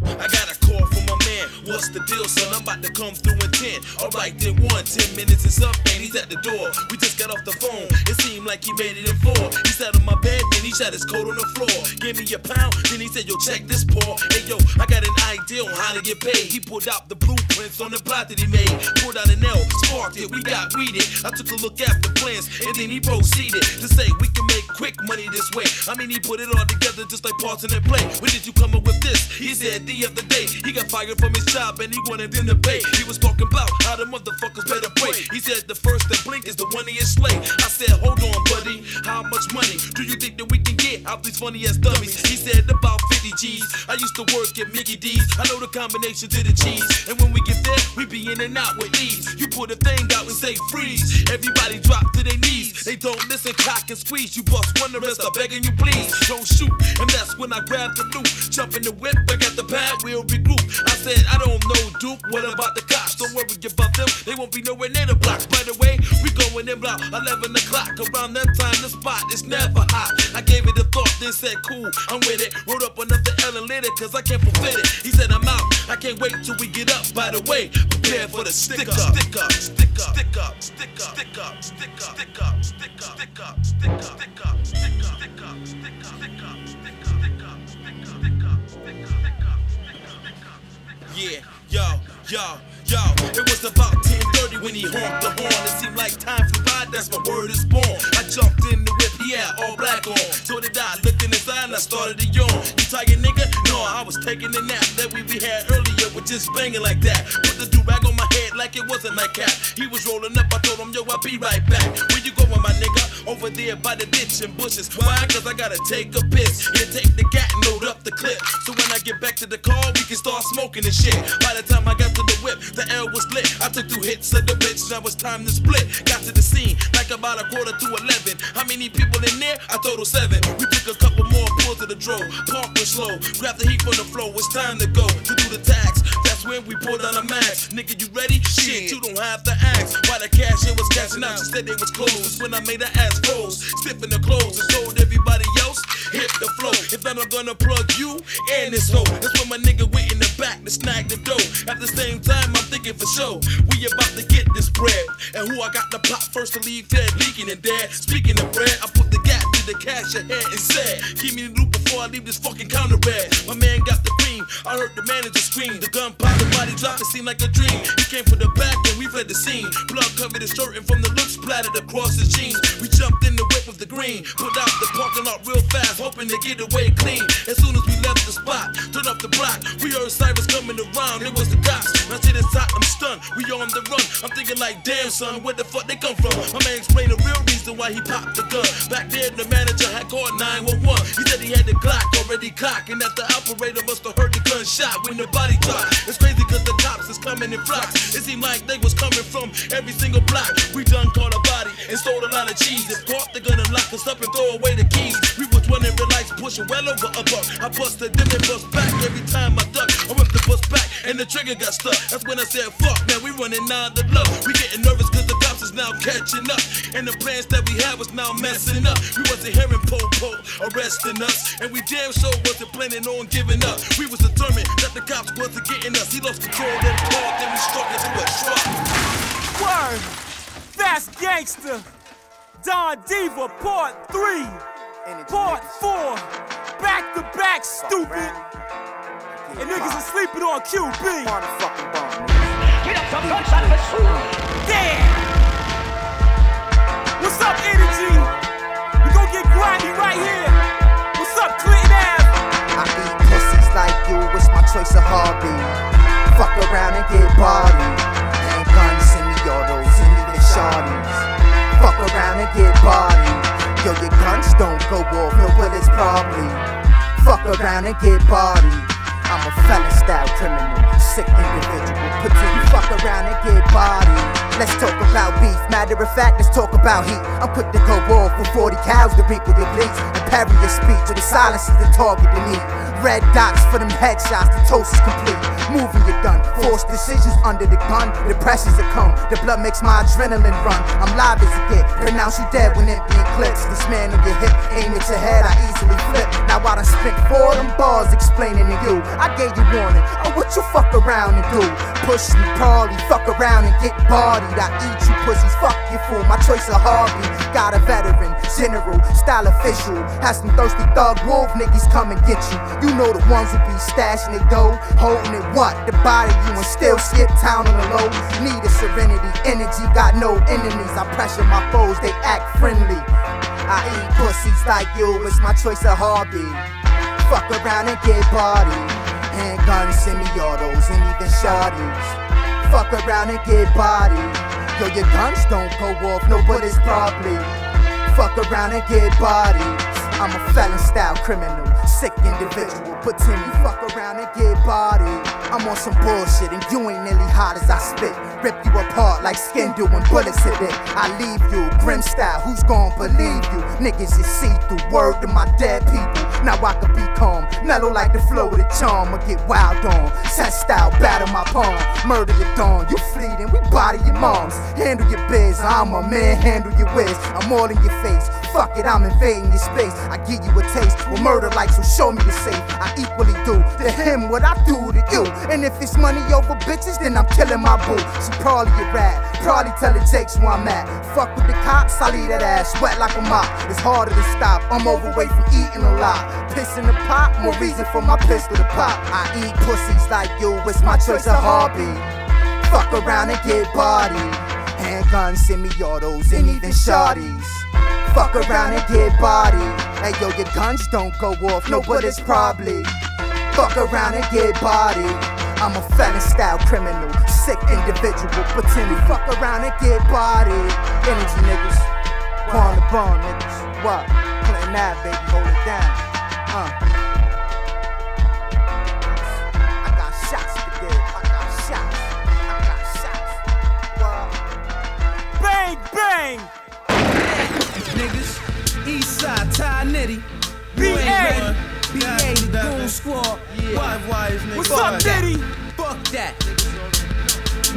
I got a call from my man. What's the deal, son? I'm about to come through in ten. Alright, then one. Ten minutes is up, and he's at the door. We just got off the phone. It seemed like he made it in four. He sat on my bed, then he shot his coat on the floor. Give me a pound, then he said, yo, check this paw. Hey, yo, I got an idea on how to get paid. He pulled out the blueprints on the plot that he made. Pulled out an L, sparked it, we got weeded. I took a look at the plans, and then he proceeded to say, we can make quick money this way. I mean, he put it all together just like parts in a play. When did you come up with this? He said, the other day, he got fired from his job and he wanted them to pay. He was talking about how the motherfuckers better pray. He said the first that blink is the one he is slay. I said, hold on, buddy, how much money do you think that we can get out these funny ass dummies? He said about fifty G's. I used to work at Mickey D's. I know the combination to the cheese. And when we get there, we be in and out with ease. You pull the thing out and say freeze. Everybody drop to their knees. They don't listen, cock and squeeze. You bust one the rest, I'm begging you please. Don't shoot. And that's when I grab the loot. Jump in the whip, I got the pack. We'll regroup. I said, I don't know, Duke. What about the cops? Don't worry about them. They won't be nowhere near the block. By the way, we going in about eleven o'clock. Around that time, the spot is never hot. I gave it a thought, then said, cool, I'm with it. Wrote up another L and lit it, cause I can't forfeit it. He said, I'm out. I can't wait till we get up. By the way, prepare for the stick up. Stick up, stick up, stick up, stick up, stick up, stick up, stick up, stick up, stick up, stick up, stick up, stick up, stick up, stick up, stick up, stick up, stick up, stick up, stick up, stick up, stick up. Yeah, yo, yo, yo. It was about ten thirty when he honked the horn. It seemed like time flew by, that's my word is born. I jumped in the whip, he had all black on. So did I, looked in his eye and I started to yawn. You tired, nigga? No, I was taking a nap that we we had earlier with just banging like that. Put the do-rag on my head like it wasn't my cap. He was rolling up, I told him, yo, I'll be right back. Where you going, my nigga? Over there by the ditch and bushes. Why? Cause I gotta take a piss. Yeah, take the gat and load up the clip. So when I get back to the car, we can start smoking and shit. By the time I got to the whip, the L was lit. I took two hits of the bitch, now it's time to split. Got to the scene, like about a quarter to eleven. How many people in there? I total seven. We took a couple more pulls to the draw. Park was slow, grabbed the heat from the floor. It's time to go, to do the tax. That's when we pulled out a max. Nigga, you ready? Shit, you don't have to ask. Why the cash, it was cash Flashing out, she said they was closed. When I made her ass froze, stiffing the clothes and told everybody else, hit the flow. If then I'm gonna plug you in this hole. That's when my nigga went in the back to snag the dough. At the same time, I'm thinking for sure, we about to get this bread. And who I got to pop first to leave dead, leaking and dead. Speaking of bread, I put the gap through the cash ahead and said, give me the loop before I leave this fucking counter bag. My man got the cream, I heard the manager scream. The gun pop, the body drop, it seemed like a dream. He came from the back and we fled the scene. Blood covered his shirt and from the looks splattered across his jeans. We jumped in the whip with the green, pulled out the parking lot real fast, hoping to get away clean. As soon as we left the spot, turned up the block, we heard sirens coming around, it was the cops. Now to the top, I'm stunned, we on the run. I'm thinking like, damn son, where the fuck they come from? My man explained the real reason why he popped the gun. Back then the manager had called nine one one. He said he had the Glock already cocked, and that the operator must have heard the gunshot when the body dropped. It's crazy cause the cops is coming in flocks. It seemed like they was coming from every single block. We done caught a body and sold a lot of cheese. If caught, they're gonna lock us up and throw away the keys. We was running relaxed, pushing well over a buck. I busted them and bust back every time I duck. I whipped the bus back and the trigger got stuck. That's when I said fuck, man, we running out of luck. We getting nervous cause the cops is now catching up, and the plans that we had was now messing up. We wasn't hearing po-po arresting us, and we damn sure wasn't planning on giving up. We was determined that the cops wasn't getting us. He lost control of the car, then we struck into a truck. Word, that's gangster. Don Diva, part three, part four, back to back, stupid. And niggas are sleeping on Q B. Get up some guns out of his food. Damn. What's up, energy? We gon' get grindy right here. What's up, Clinton Avenue? I eat pussies like you, it's my choice of hobby. Fuck around and get body. Ain't guns, send me autos, send me the shotties. Fuck around and get body. Yo, your guns don't go off, no, well, it's probably. Fuck around and get body. I'm a felon style criminal, sick individual. Put you fuck around and get body. Let's talk about beef, matter of fact, let's talk about heat. I'm quick to go off with forty cows to reap with the bleach. And parry your speech or the silence is the target to need. Red dots for them headshots, the toast is complete. Moving your gun, forced decisions under the gun. The pressures that come, the blood makes my adrenaline run. I'm live as it get, pronounce you dead when it eclipse. This man on your hip, aim at your head, I easily flip. Now I done spent four of them bars explaining to you. I gave you warning, oh what you fuck around and do? Push me, parley, fuck around and get bodied. I eat you pussies, fuck you fool, my choice of Harvey. Got a veteran, general, style official. Have some thirsty thug wolf niggas come and get you. You know the ones who be stashing they dough, holding it what? The body you and still skip town on the low. Need a serenity, energy, got no enemies. I pressure my foes, they act friendly. I eat pussies like you, it's my choice of hobby. Fuck around and get bodied. Handguns, semi-autos, and even shotties. Fuck around and get bodied. Yo, your guns don't go off, nobody's probably. Fuck around and get bodied. I'm a felon style criminal, sick individual. Put to me, fuck around and get bodied. I'm on some bullshit and you ain't nearly hot as I spit. Rip you apart like skin do when bullets hit it. I leave you, grim style, who's gon' believe you? Niggas is see-through, word to my dead people. Now I could be calm, mellow like the flow of the charm, or get wild on. Set style, battle my palm, murder your dawn. You fleeting, we body your moms. Handle your biz, I'm a man, handle your whiz. I'm all in your face, fuck it, I'm invading your space. I give you a taste, well murder like, so show me the safe. I equally do to him what I do to you. And if it's money over bitches, then I'm killing my boo. She probably a rat, probably tell the jakes where I'm at. Fuck with the cops, I leave that ass wet like a mop. It's harder to stop, I'm overweight from eating a lot. Piss in the pot, more reason for my pistol to pop. I eat pussies like you, it's my choice of hobby. Fuck around and get bodied. Handguns, semi-autos, and even shotties. Fuck around and get bodied. Hey yo, your guns don't go off, no bullets probably. Fuck around and get bodied. I'm a felon style criminal, sick individual, pretending. Fuck around and get bodied. Energy niggas, Quan the Bomb niggas. What? Clinton that baby, hold it down. Huh. I got shots to give. I got shots. I got shots. Wow. Bang, bang! Niggas, Eastside, Ty Nitty. B A. B A, Goon Squad. Yeah. Five wires, nigga. What's up, Nitty? Fuck that.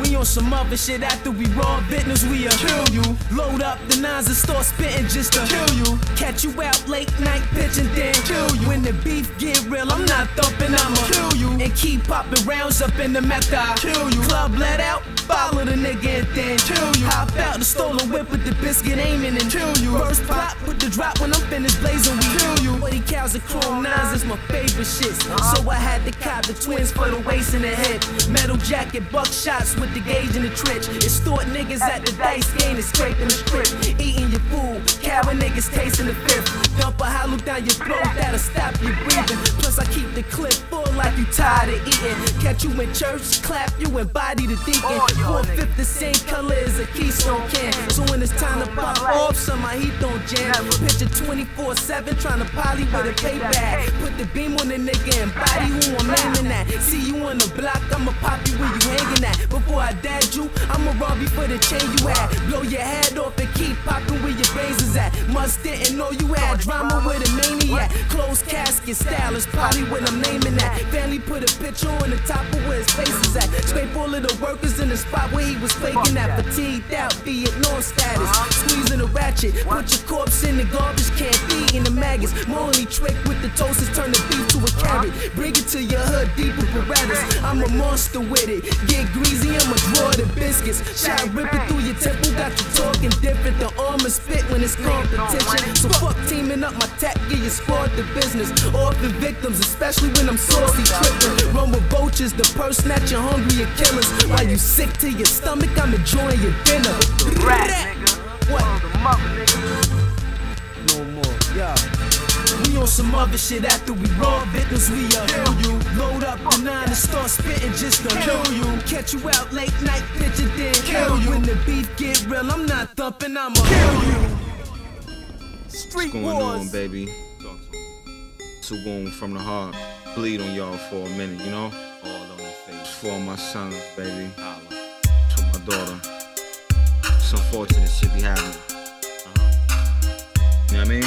We on some other shit after we raw business, we'll kill you. Load up the nines and start spitting just to kill you. Catch you out late night pitching, then kill you. When the beef get real, I'm not thumping, I'ma kill you. And keep popping rounds up in the meth, I kill you. Club let out, follow the nigga and then kill you. Hop out the stolen whip with the biscuit aiming and kill you. First pop with the drop when I'm finished blazing, we kill you. forty cows and chrome nines is my favorite shit. So I had to cop the twins for the waist and the head. Metal jacket, buck shots with the gauge in the trench. Extort niggas at the dice game and scraping the strip. Eating your food, coward niggas tasting the fifth. Dump a hollow down your throat that'll stop you breathing. Plus I keep the clip full like you tired of eating. Catch you in church, clap you and body the deacon. four fifth the same color as a Keystone can. So when it's time to pop off, some my heat don't jam. Picture twenty-four seven trying to poly with a payback. Put the beam on the nigga and body who I'm aiming at. See you on the block, I'ma pop you where you hanging at. Before I dad you, I'ma rob you for the chain you had. Blow your head off and keep popping where your brains is at. Must didn't know you had drama with a maniac. Closed casket style is probably what I'm naming at. Family put a picture on the top of where his face is at. Scrape all of the workers in the spot where he was faking that. Fatigued out, Vietnam status. Squeezing a ratchet, put your corpse in the garbage can, feeding the maggots. Morally trick with the toasters, turn the beef to a carrot. Bring it to your hood, deep with Barabbas. I'm a monster with it, get greasy, I'ma draw the biscuits. Shot ripping through your temple, got you talking different. The armor spit when it's competition. So fuck teaming up, my tech, get your squad the business. Off the victims, especially when I'm saucy tripping. Run with vultures, the purse snatching, hungry and killers. While you sick to your stomach, I'm enjoying your dinner. Rat, nigga. What? No more, yeah. We on some other shit after we raw victims, we uh, kill you. Load up the nine and start spitting just to kill you. Catch you out late night pitching, then kill you. When the beef get real, I'm not thumping, I'ma kill you. Street What's going wars. on, baby? Too going from the heart. Bleed on y'all for a minute, you know? All on the face. For my son, baby. For my daughter. It's unfortunate shit be happening. Uh-huh. You know what I mean?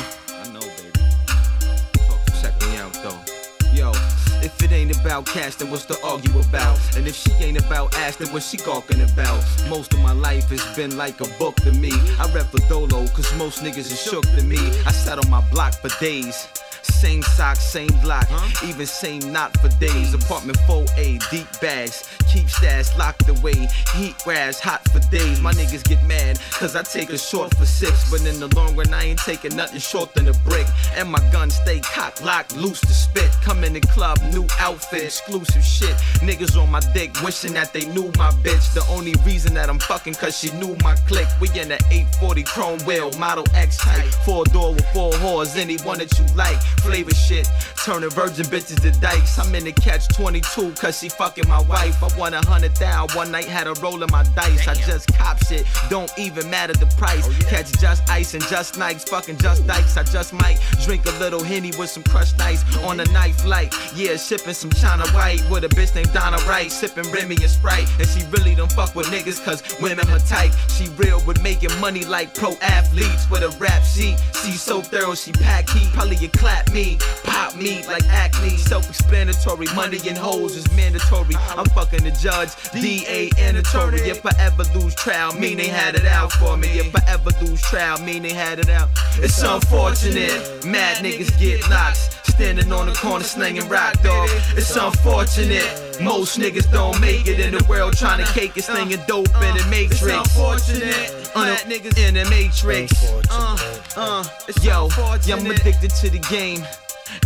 If it ain't about cash, then what's to argue about? And if she ain't about ass, then what's she gawking about? Most of my life has been like a book to me. I rep for Dolo, cause most niggas is shook to me. I sat on my block for days. Same socks, same block, huh? Even same knot for days. Apartment four A, deep bags, keep stash locked away. Heat rash, hot for days. My niggas get mad, cause I take a short for six. But in the long run, I ain't taking nothing short than a brick. And my gun stay cock locked, loose to spit. Come in the club, new outfit, exclusive shit. Niggas on my dick, wishing that they knew my bitch. The only reason that I'm fucking, cause she knew my clique. We in the eight forty chrome wheel, model X type. Four door with four whores, anyone that you like. Flavor shit, turning virgin bitches to dykes. I'm in the catch twenty-two cause she fucking my wife. I won a hundred thou, one night had a roll in my dice. Damn. I just cop shit, don't even matter the price. Oh, yeah. Catch just ice and just nikes, fucking just Ooh. dykes. I just might drink a little Henny with some crushed ice on a knife light. Yeah, shipping some China White with a bitch named Donna Wright. Sipping Remy and Sprite, and she really don't fuck with niggas cause women her type. She real with making money like pro athletes with a rap sheet. She so thorough, she pack heat, probably a clap. Me, pop me like acne. Self-explanatory, money and hoes is mandatory. I'm fucking the judge, D A and attorney. If I ever lose trial, mean they had it out for me. If I ever lose trial, mean they had it out. It's unfortunate, mad niggas get locks. Standing on the corner slinging rock, dog. It's unfortunate, most niggas don't make it in the world. Trying to cake it, slinging dope in the matrix. It's unfortunate, mad niggas in the matrix. Uh, uh, yo, I'm addicted to the game.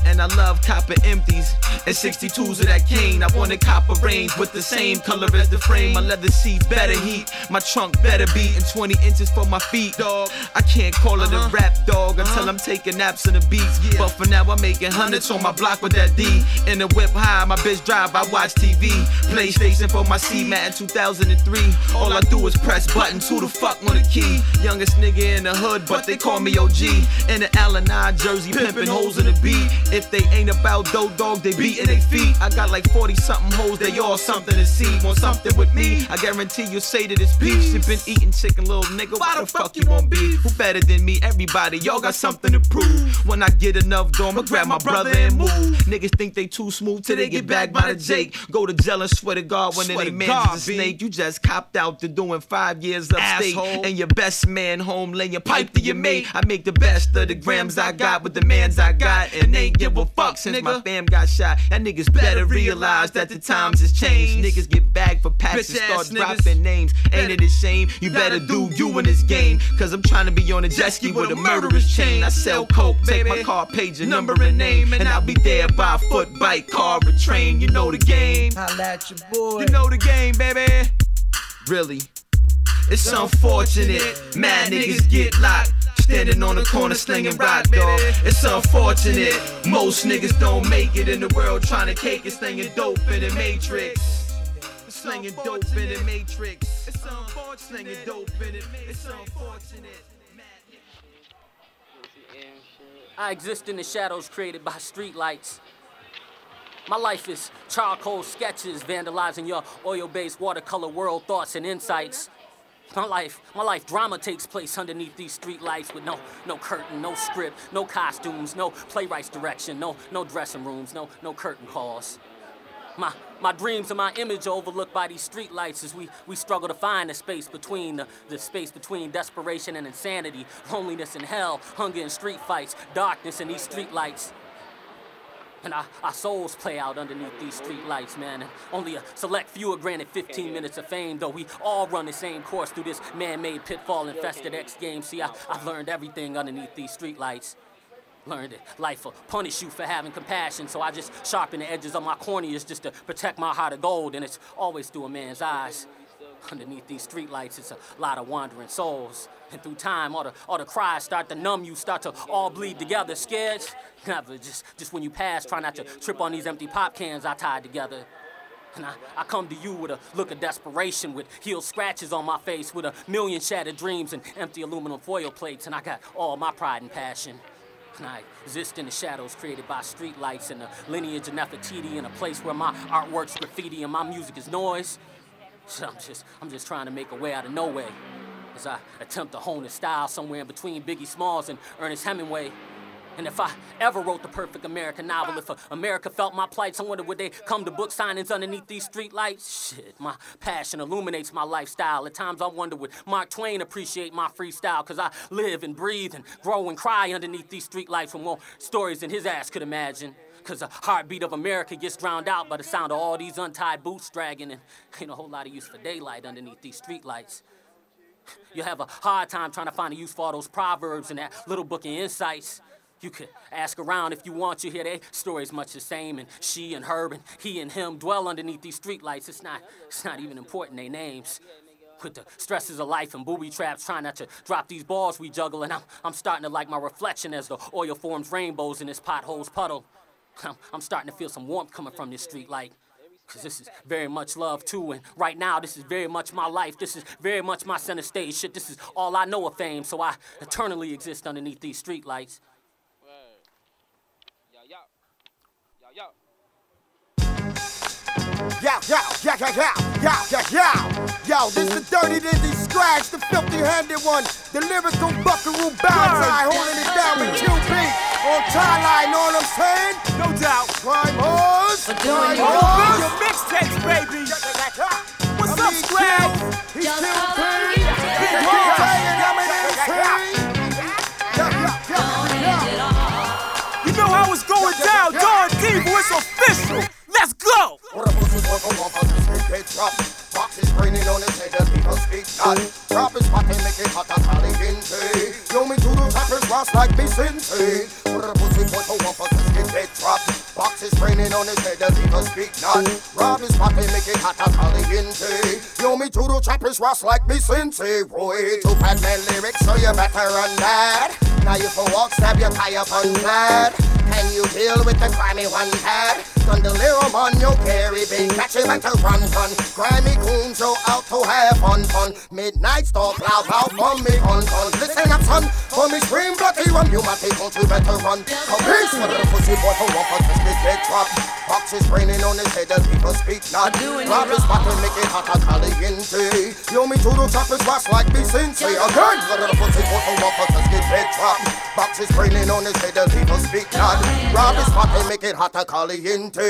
And I love copper empties and sixty-twos of that cane. I want a copper range with the same color as the frame. My leather seats better heat, my trunk better beat, and twenty inches for my feet, dog. I can't call it a rap, dog, until I'm taking naps in the beats. But for now I'm making hundreds on my block with that D. In the whip high, my bitch drive, I watch T V. PlayStation for my C MAT in two thousand three. All I do is press buttons, who the fuck want a key? Youngest nigga in the hood, but they call me O G. In the Allen I jersey, pimping holes in the beat. If they ain't about dough dog, they beating they feet. I got like forty something hoes, they all something to see. Want something with me? I guarantee you'll say that it's beef. You been eating chicken, little nigga. Why the fuck you want beef? Who better than me? Everybody, y'all got something to prove. When I get enough dome, I grab my brother and move. Niggas think they too smooth till they get bagged by the Jake. Go to jail and swear to God when they man's a snake. You just copped out to doing five years upstate. Asshole. And your best man home laying your pipe to your mate. I make the best of the grams I got with the mans I got, and they ain't give a fuck since nigga. My fam got shot. That niggas better realize that the times has changed. Niggas get bagged for packs and start niggas. Dropping names. Ain't it a shame? You better do you in this game. Cause I'm trying to be on a jet ski with a murderous chain. I sell coke, take my car, page, a number and name, and I'll be there by foot, bike, car, or train. You know the game. Holla at your boy. You know the game, baby. Really, it's unfortunate. Mad niggas get locked. Standing on the corner slinging rock, dog. It's unfortunate. Most niggas don't make it in the world trying to cake it. Slinging dope in the Matrix. Slinging dope in the Matrix. It's unfortunate. Slinging dope in the Matrix. It's unfortunate. I exist in the shadows created by streetlights. My life is charcoal sketches, vandalizing your oil-based watercolor world thoughts and insights. My life, my life drama takes place underneath these street lights with no, no curtain, no script, no costumes, no playwright's direction, no, no dressing rooms, no, no curtain calls. My, my dreams and my image are overlooked by these street lights as we, we struggle to find the space between, the, the space between desperation and insanity, loneliness and hell, hunger and street fights, darkness in these street lights. And our, our souls play out underneath these street lights, man. And only a select few are granted fifteen minutes of fame, though we all run the same course through this man-made pitfall-infested X game. See, I, I've learned everything underneath these street lights. Learned it. Life will punish you for having compassion, so I just sharpen the edges of my corneas just to protect my heart of gold, and it's always through a man's eyes. Underneath these street lights, it's a lot of wandering souls. And through time, all the, all the cries start to numb you, start to all bleed together. Scared? Never. Just, just when you pass, try not to trip on these empty pop cans I tied together. And I, I come to you with a look of desperation, with heel scratches on my face, with a million shattered dreams and empty aluminum foil plates. And I got all my pride and passion. And I exist in the shadows created by streetlights and the lineage of Nefertiti, in a place where my artwork's graffiti and my music is noise. So I'm just, I'm just trying to make a way out of no way. As I attempt to hone a style somewhere in between Biggie Smalls and Ernest Hemingway. And if I ever wrote the perfect American novel, if America felt my plight, I wonder would they come to book signings underneath these street lights? Shit, my passion illuminates my lifestyle. At times I wonder would Mark Twain appreciate my freestyle? Cause I live and breathe and grow and cry underneath these street lights from more stories than his ass could imagine. Cause the heartbeat of America gets drowned out by the sound of all these untied boots dragging, and ain't a whole lot of use for daylight underneath these street lights. You'll have a hard time trying to find a use for all those proverbs and that little book of insights. You could ask around if you want, you hear their stories much the same, and she and her and he and him dwell underneath these streetlights. It's not, it's not even important, they names. With the stresses of life and booby traps, trying not to drop these balls we juggle, and I'm, I'm starting to like my reflection as the oil forms rainbows in this pothole's puddle. I'm, I'm starting to feel some warmth coming from this streetlight. Cause this is very much love too, and right now this is very much my life. This is very much my center stage shit. This is all I know of fame, so I eternally exist underneath these streetlights. Yo, yo, yo, yo, yo, yo, yo, yo, yo, this is Dirty Dizzy Scrags, the filthy-handed one, the lyrical buckaroo bounce-eye, holding it down with Q B, on tie-line, know what I'm saying? No doubt. Crime Horse, Crime Horse, your mixtapes, baby. What's up, Scrags? He's still free, he's all day and I'm in his free. You know how it's going down, Don Diva, it's official. Let's go! Boxes raining on his head as people speak not. Drop is what they make it hot as Holly Vinci. Yo, me to the rappers ross like me Cincy. Put a pussy for the waffles as get they drop. Boxes raining on his head as people speak not. Drop is what they make it hot as Holly Vinci. Yo, me to the rappers ross like me Cincy. Boy, two bad man lyrics, so you better run that. Now you for walk, stab your tie up on that. when you deal with the grimy one had. Done the little man, you carry big, catch him at a run gun. Grimy coon, so out to have fun fun. Midnight stalk, loud out from me on on. Listen up, son, for me scream bloody rum. You might be close, we better run. Come here, for the pussy boy, for one for this big drop. Box is raining on his head, the people speak not. Grab his bottle, make it hot, I'll call it into. You me to do choppers, watch like me sincere. Again, for the pussy boy, for one for this big drop. Box is raining on his head, the people speak not. Grab his bottle, make it hot, I'll call it into.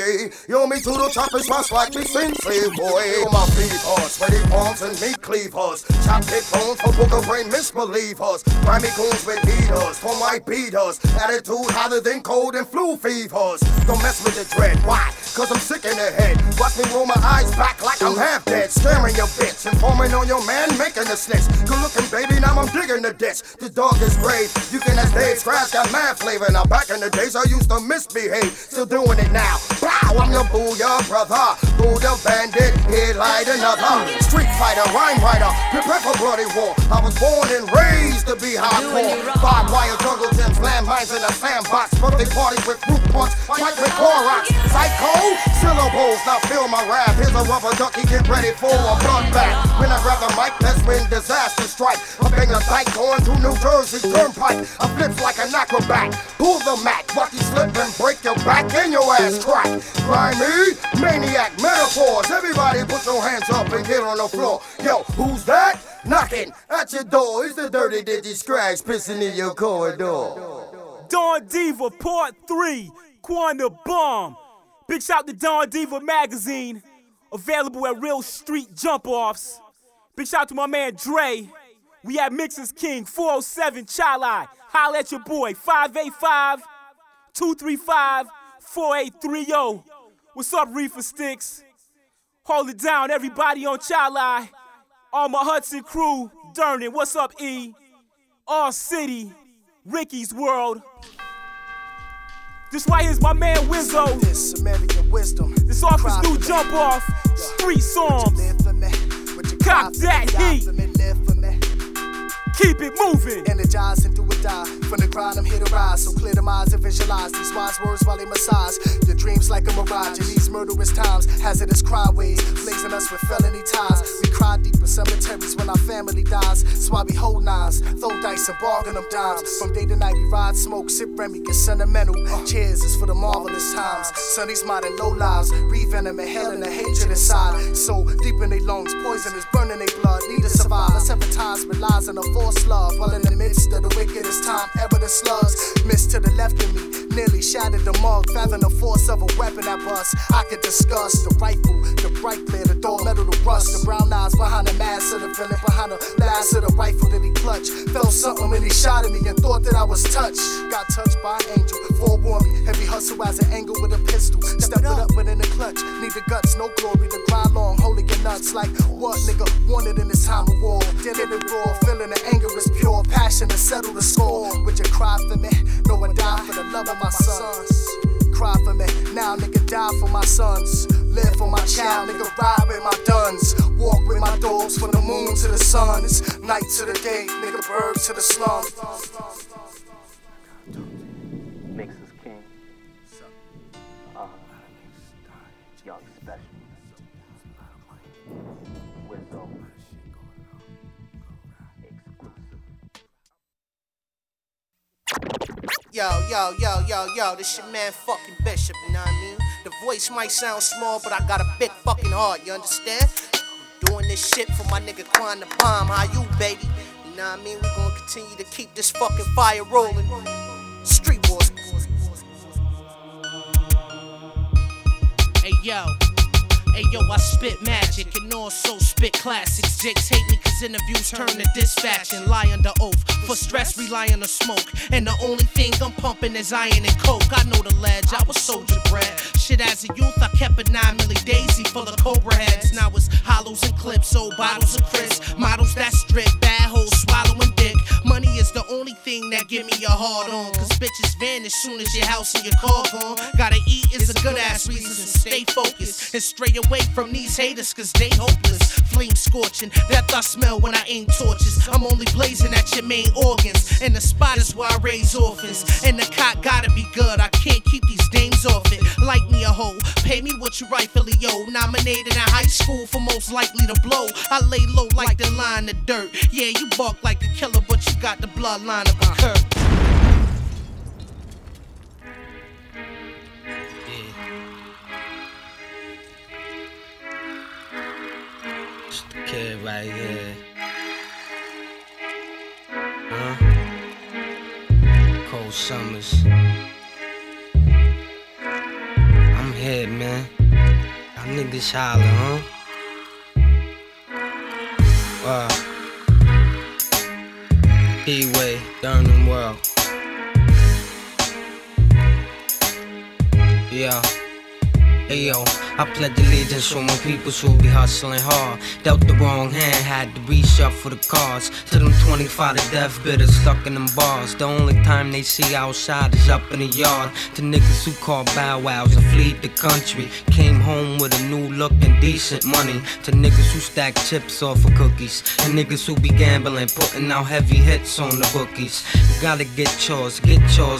You me to the choppers, watch like me sincere, boy. You my feet horse, sweaty palms and meat cleavers. Chop big bones for booger brain misbelievers. Grimy goons with heaters, for my beaters. Attitude hotter than cold and flu fevers. Don't mess with the dread, why? Cause I'm sick in the head. Watch me roll my eyes back like I'm half dead. Staring your bitch, informing on your man, making the snitch. Good looking baby, now I'm digging the ditch. The dog is brave, you can ask Dave. SCRAGS got mad flavor. Now back in the days I used to misbehave. Still doing it now. Wow, I'm your booyah brother, booyah bandit, headlight another. Street fighter, rhyme writer, prepare for bloody war. I was born and raised to be hardcore. Barbed wire, jungle gyms, landmines in a sandbox. Birthday parties with fruit punch, fight with Clorox. Psycho, syllables, now feel my rap. Here's a rubber ducky, get ready for a bloodbath. When I grab the mic, that's when disaster strike. I bang a dyke going through New Jersey turnpike. I flips like an acrobat, pull the mat. Watch you slip and break your back and your ass crack. Grimy, maniac, metaphors. Everybody put your hands up and get on the floor. Yo, who's that? Knocking at your door. It's the dirty diggy SCRAGS pissing in your corridor. Don Diva Part three, Quan the Bomb. Big shout to Don Diva Magazine. Available at real street jump-offs. Big shout to my man Dre. We at MIXKING four oh seven Chali. Holla at your boy five eight five, two three five. four eight three zero. What's up, Reefer Sticks? Hold it down, everybody on Chali. All my Hudson crew, Durnin, what's up, E? All City, Ricky's World. This right here's my man WIZZO. This American wisdom. This off his new jump off, Street Songs. Cop that heat. Keep it moving. Energize and do or die. From the grind, I'm here to rise. So clear them eyes and visualize these wise words while they massage your dreams like a mirage. In these murderous times, hazardous cryways, blazing us with felony ties. We cry deep in cemeteries when our family dies. That's why we hold nines, throw dice and bargain them dimes. From day to night, we ride, smoke, sip Remy, get sentimental. Cheers is for the marvelous times. Sonny's modern low lives, revenom and hell and the hatred inside. So deep in their lungs, poison is burning their blood. Need to survive. Let's advertise, relies on the force. Love, while in the midst of the wickedest time ever the slugs missed to the left of me, nearly shattered the mug, fathom the force of a weapon at bust. I could discuss the rifle, the bright glare, the dull metal, the rust, the brown eyes behind the mask of the villain, behind the last of the rifle that he clutched. Felt something when he shot at me and thought that I was touched. Got touched by an angel, forewarned me, heavy hustle as an angle with a pistol. Step it up within the clutch, need the guts, no glory, the grind long, holding your nuts like what nigga wanted in this time of war. Did it raw, feeling the anger is pure, passion to settle the score. Would you cry for me? No one died for the love of my sons. Cry for me, now nigga die for my sons. Live for my child, nigga ride with my duns. Walk with my dogs from the moon to the sun. It's night to the day, nigga bird to the slum. Mix is king. Uh, young special. Wisdom. Yo, yo, yo, yo, yo, this your man fucking Bishop, you know what I mean? The voice might sound small, but I got a big fucking heart, you understand? I'm doing this shit for my nigga Quan the Bomb, how you, baby? You know what I mean? We gonna continue to keep this fucking fire rolling. Street Wars. Hey, yo. Hey yo, I spit magic and also spit classics. Jakes hate me cause interviews turn to dispatch and lie under oath. For stress, rely on the smoke. And the only thing I'm pumping is iron and coke. I know the ledge, I was soldier bred. Shit, as a youth, I kept a nine milli daisy full of cobra heads. Now it's hollows and clips, old bottles of crisp. Models that strip, bad hoes swallowing dick. Money is the only thing that give me a hard on. Cause bitches vanish soon as your house and your car gone. Gotta eat is a good ass reason, and stay focused. And stray away from these haters cause they hopeless. Flame scorching, death I smell when I aim torches. I'm only blazing at your main organs. And the spot is where I raise orphans. And the cock gotta be good, I can't keep these dames off it. Like me a hoe, pay me what you rightfully owe. Nominated in high school for most likely to blow. I lay low like the line of dirt. Yeah, you bark like the killer, but you got the bloodline of a curse. Yeah. It's the kid right here. Huh? Cold summers. I'm here, man. Y'all niggas holler, huh? Wow. E-way, down the world. Yeah. Ayo, I pledge allegiance to my peoples who be hustling hard. Dealt the wrong hand, had to reshuffle the cards. To them twenty-five to death bitters stuck in them bars. The only time they see outside is up in the yard. The niggas who called bow wows and fled the country. Came home with a new look and decent money. To niggas who stack chips off of cookies. And niggas who be gambling, putting out heavy hits on the bookies. You gotta get yours, get yours.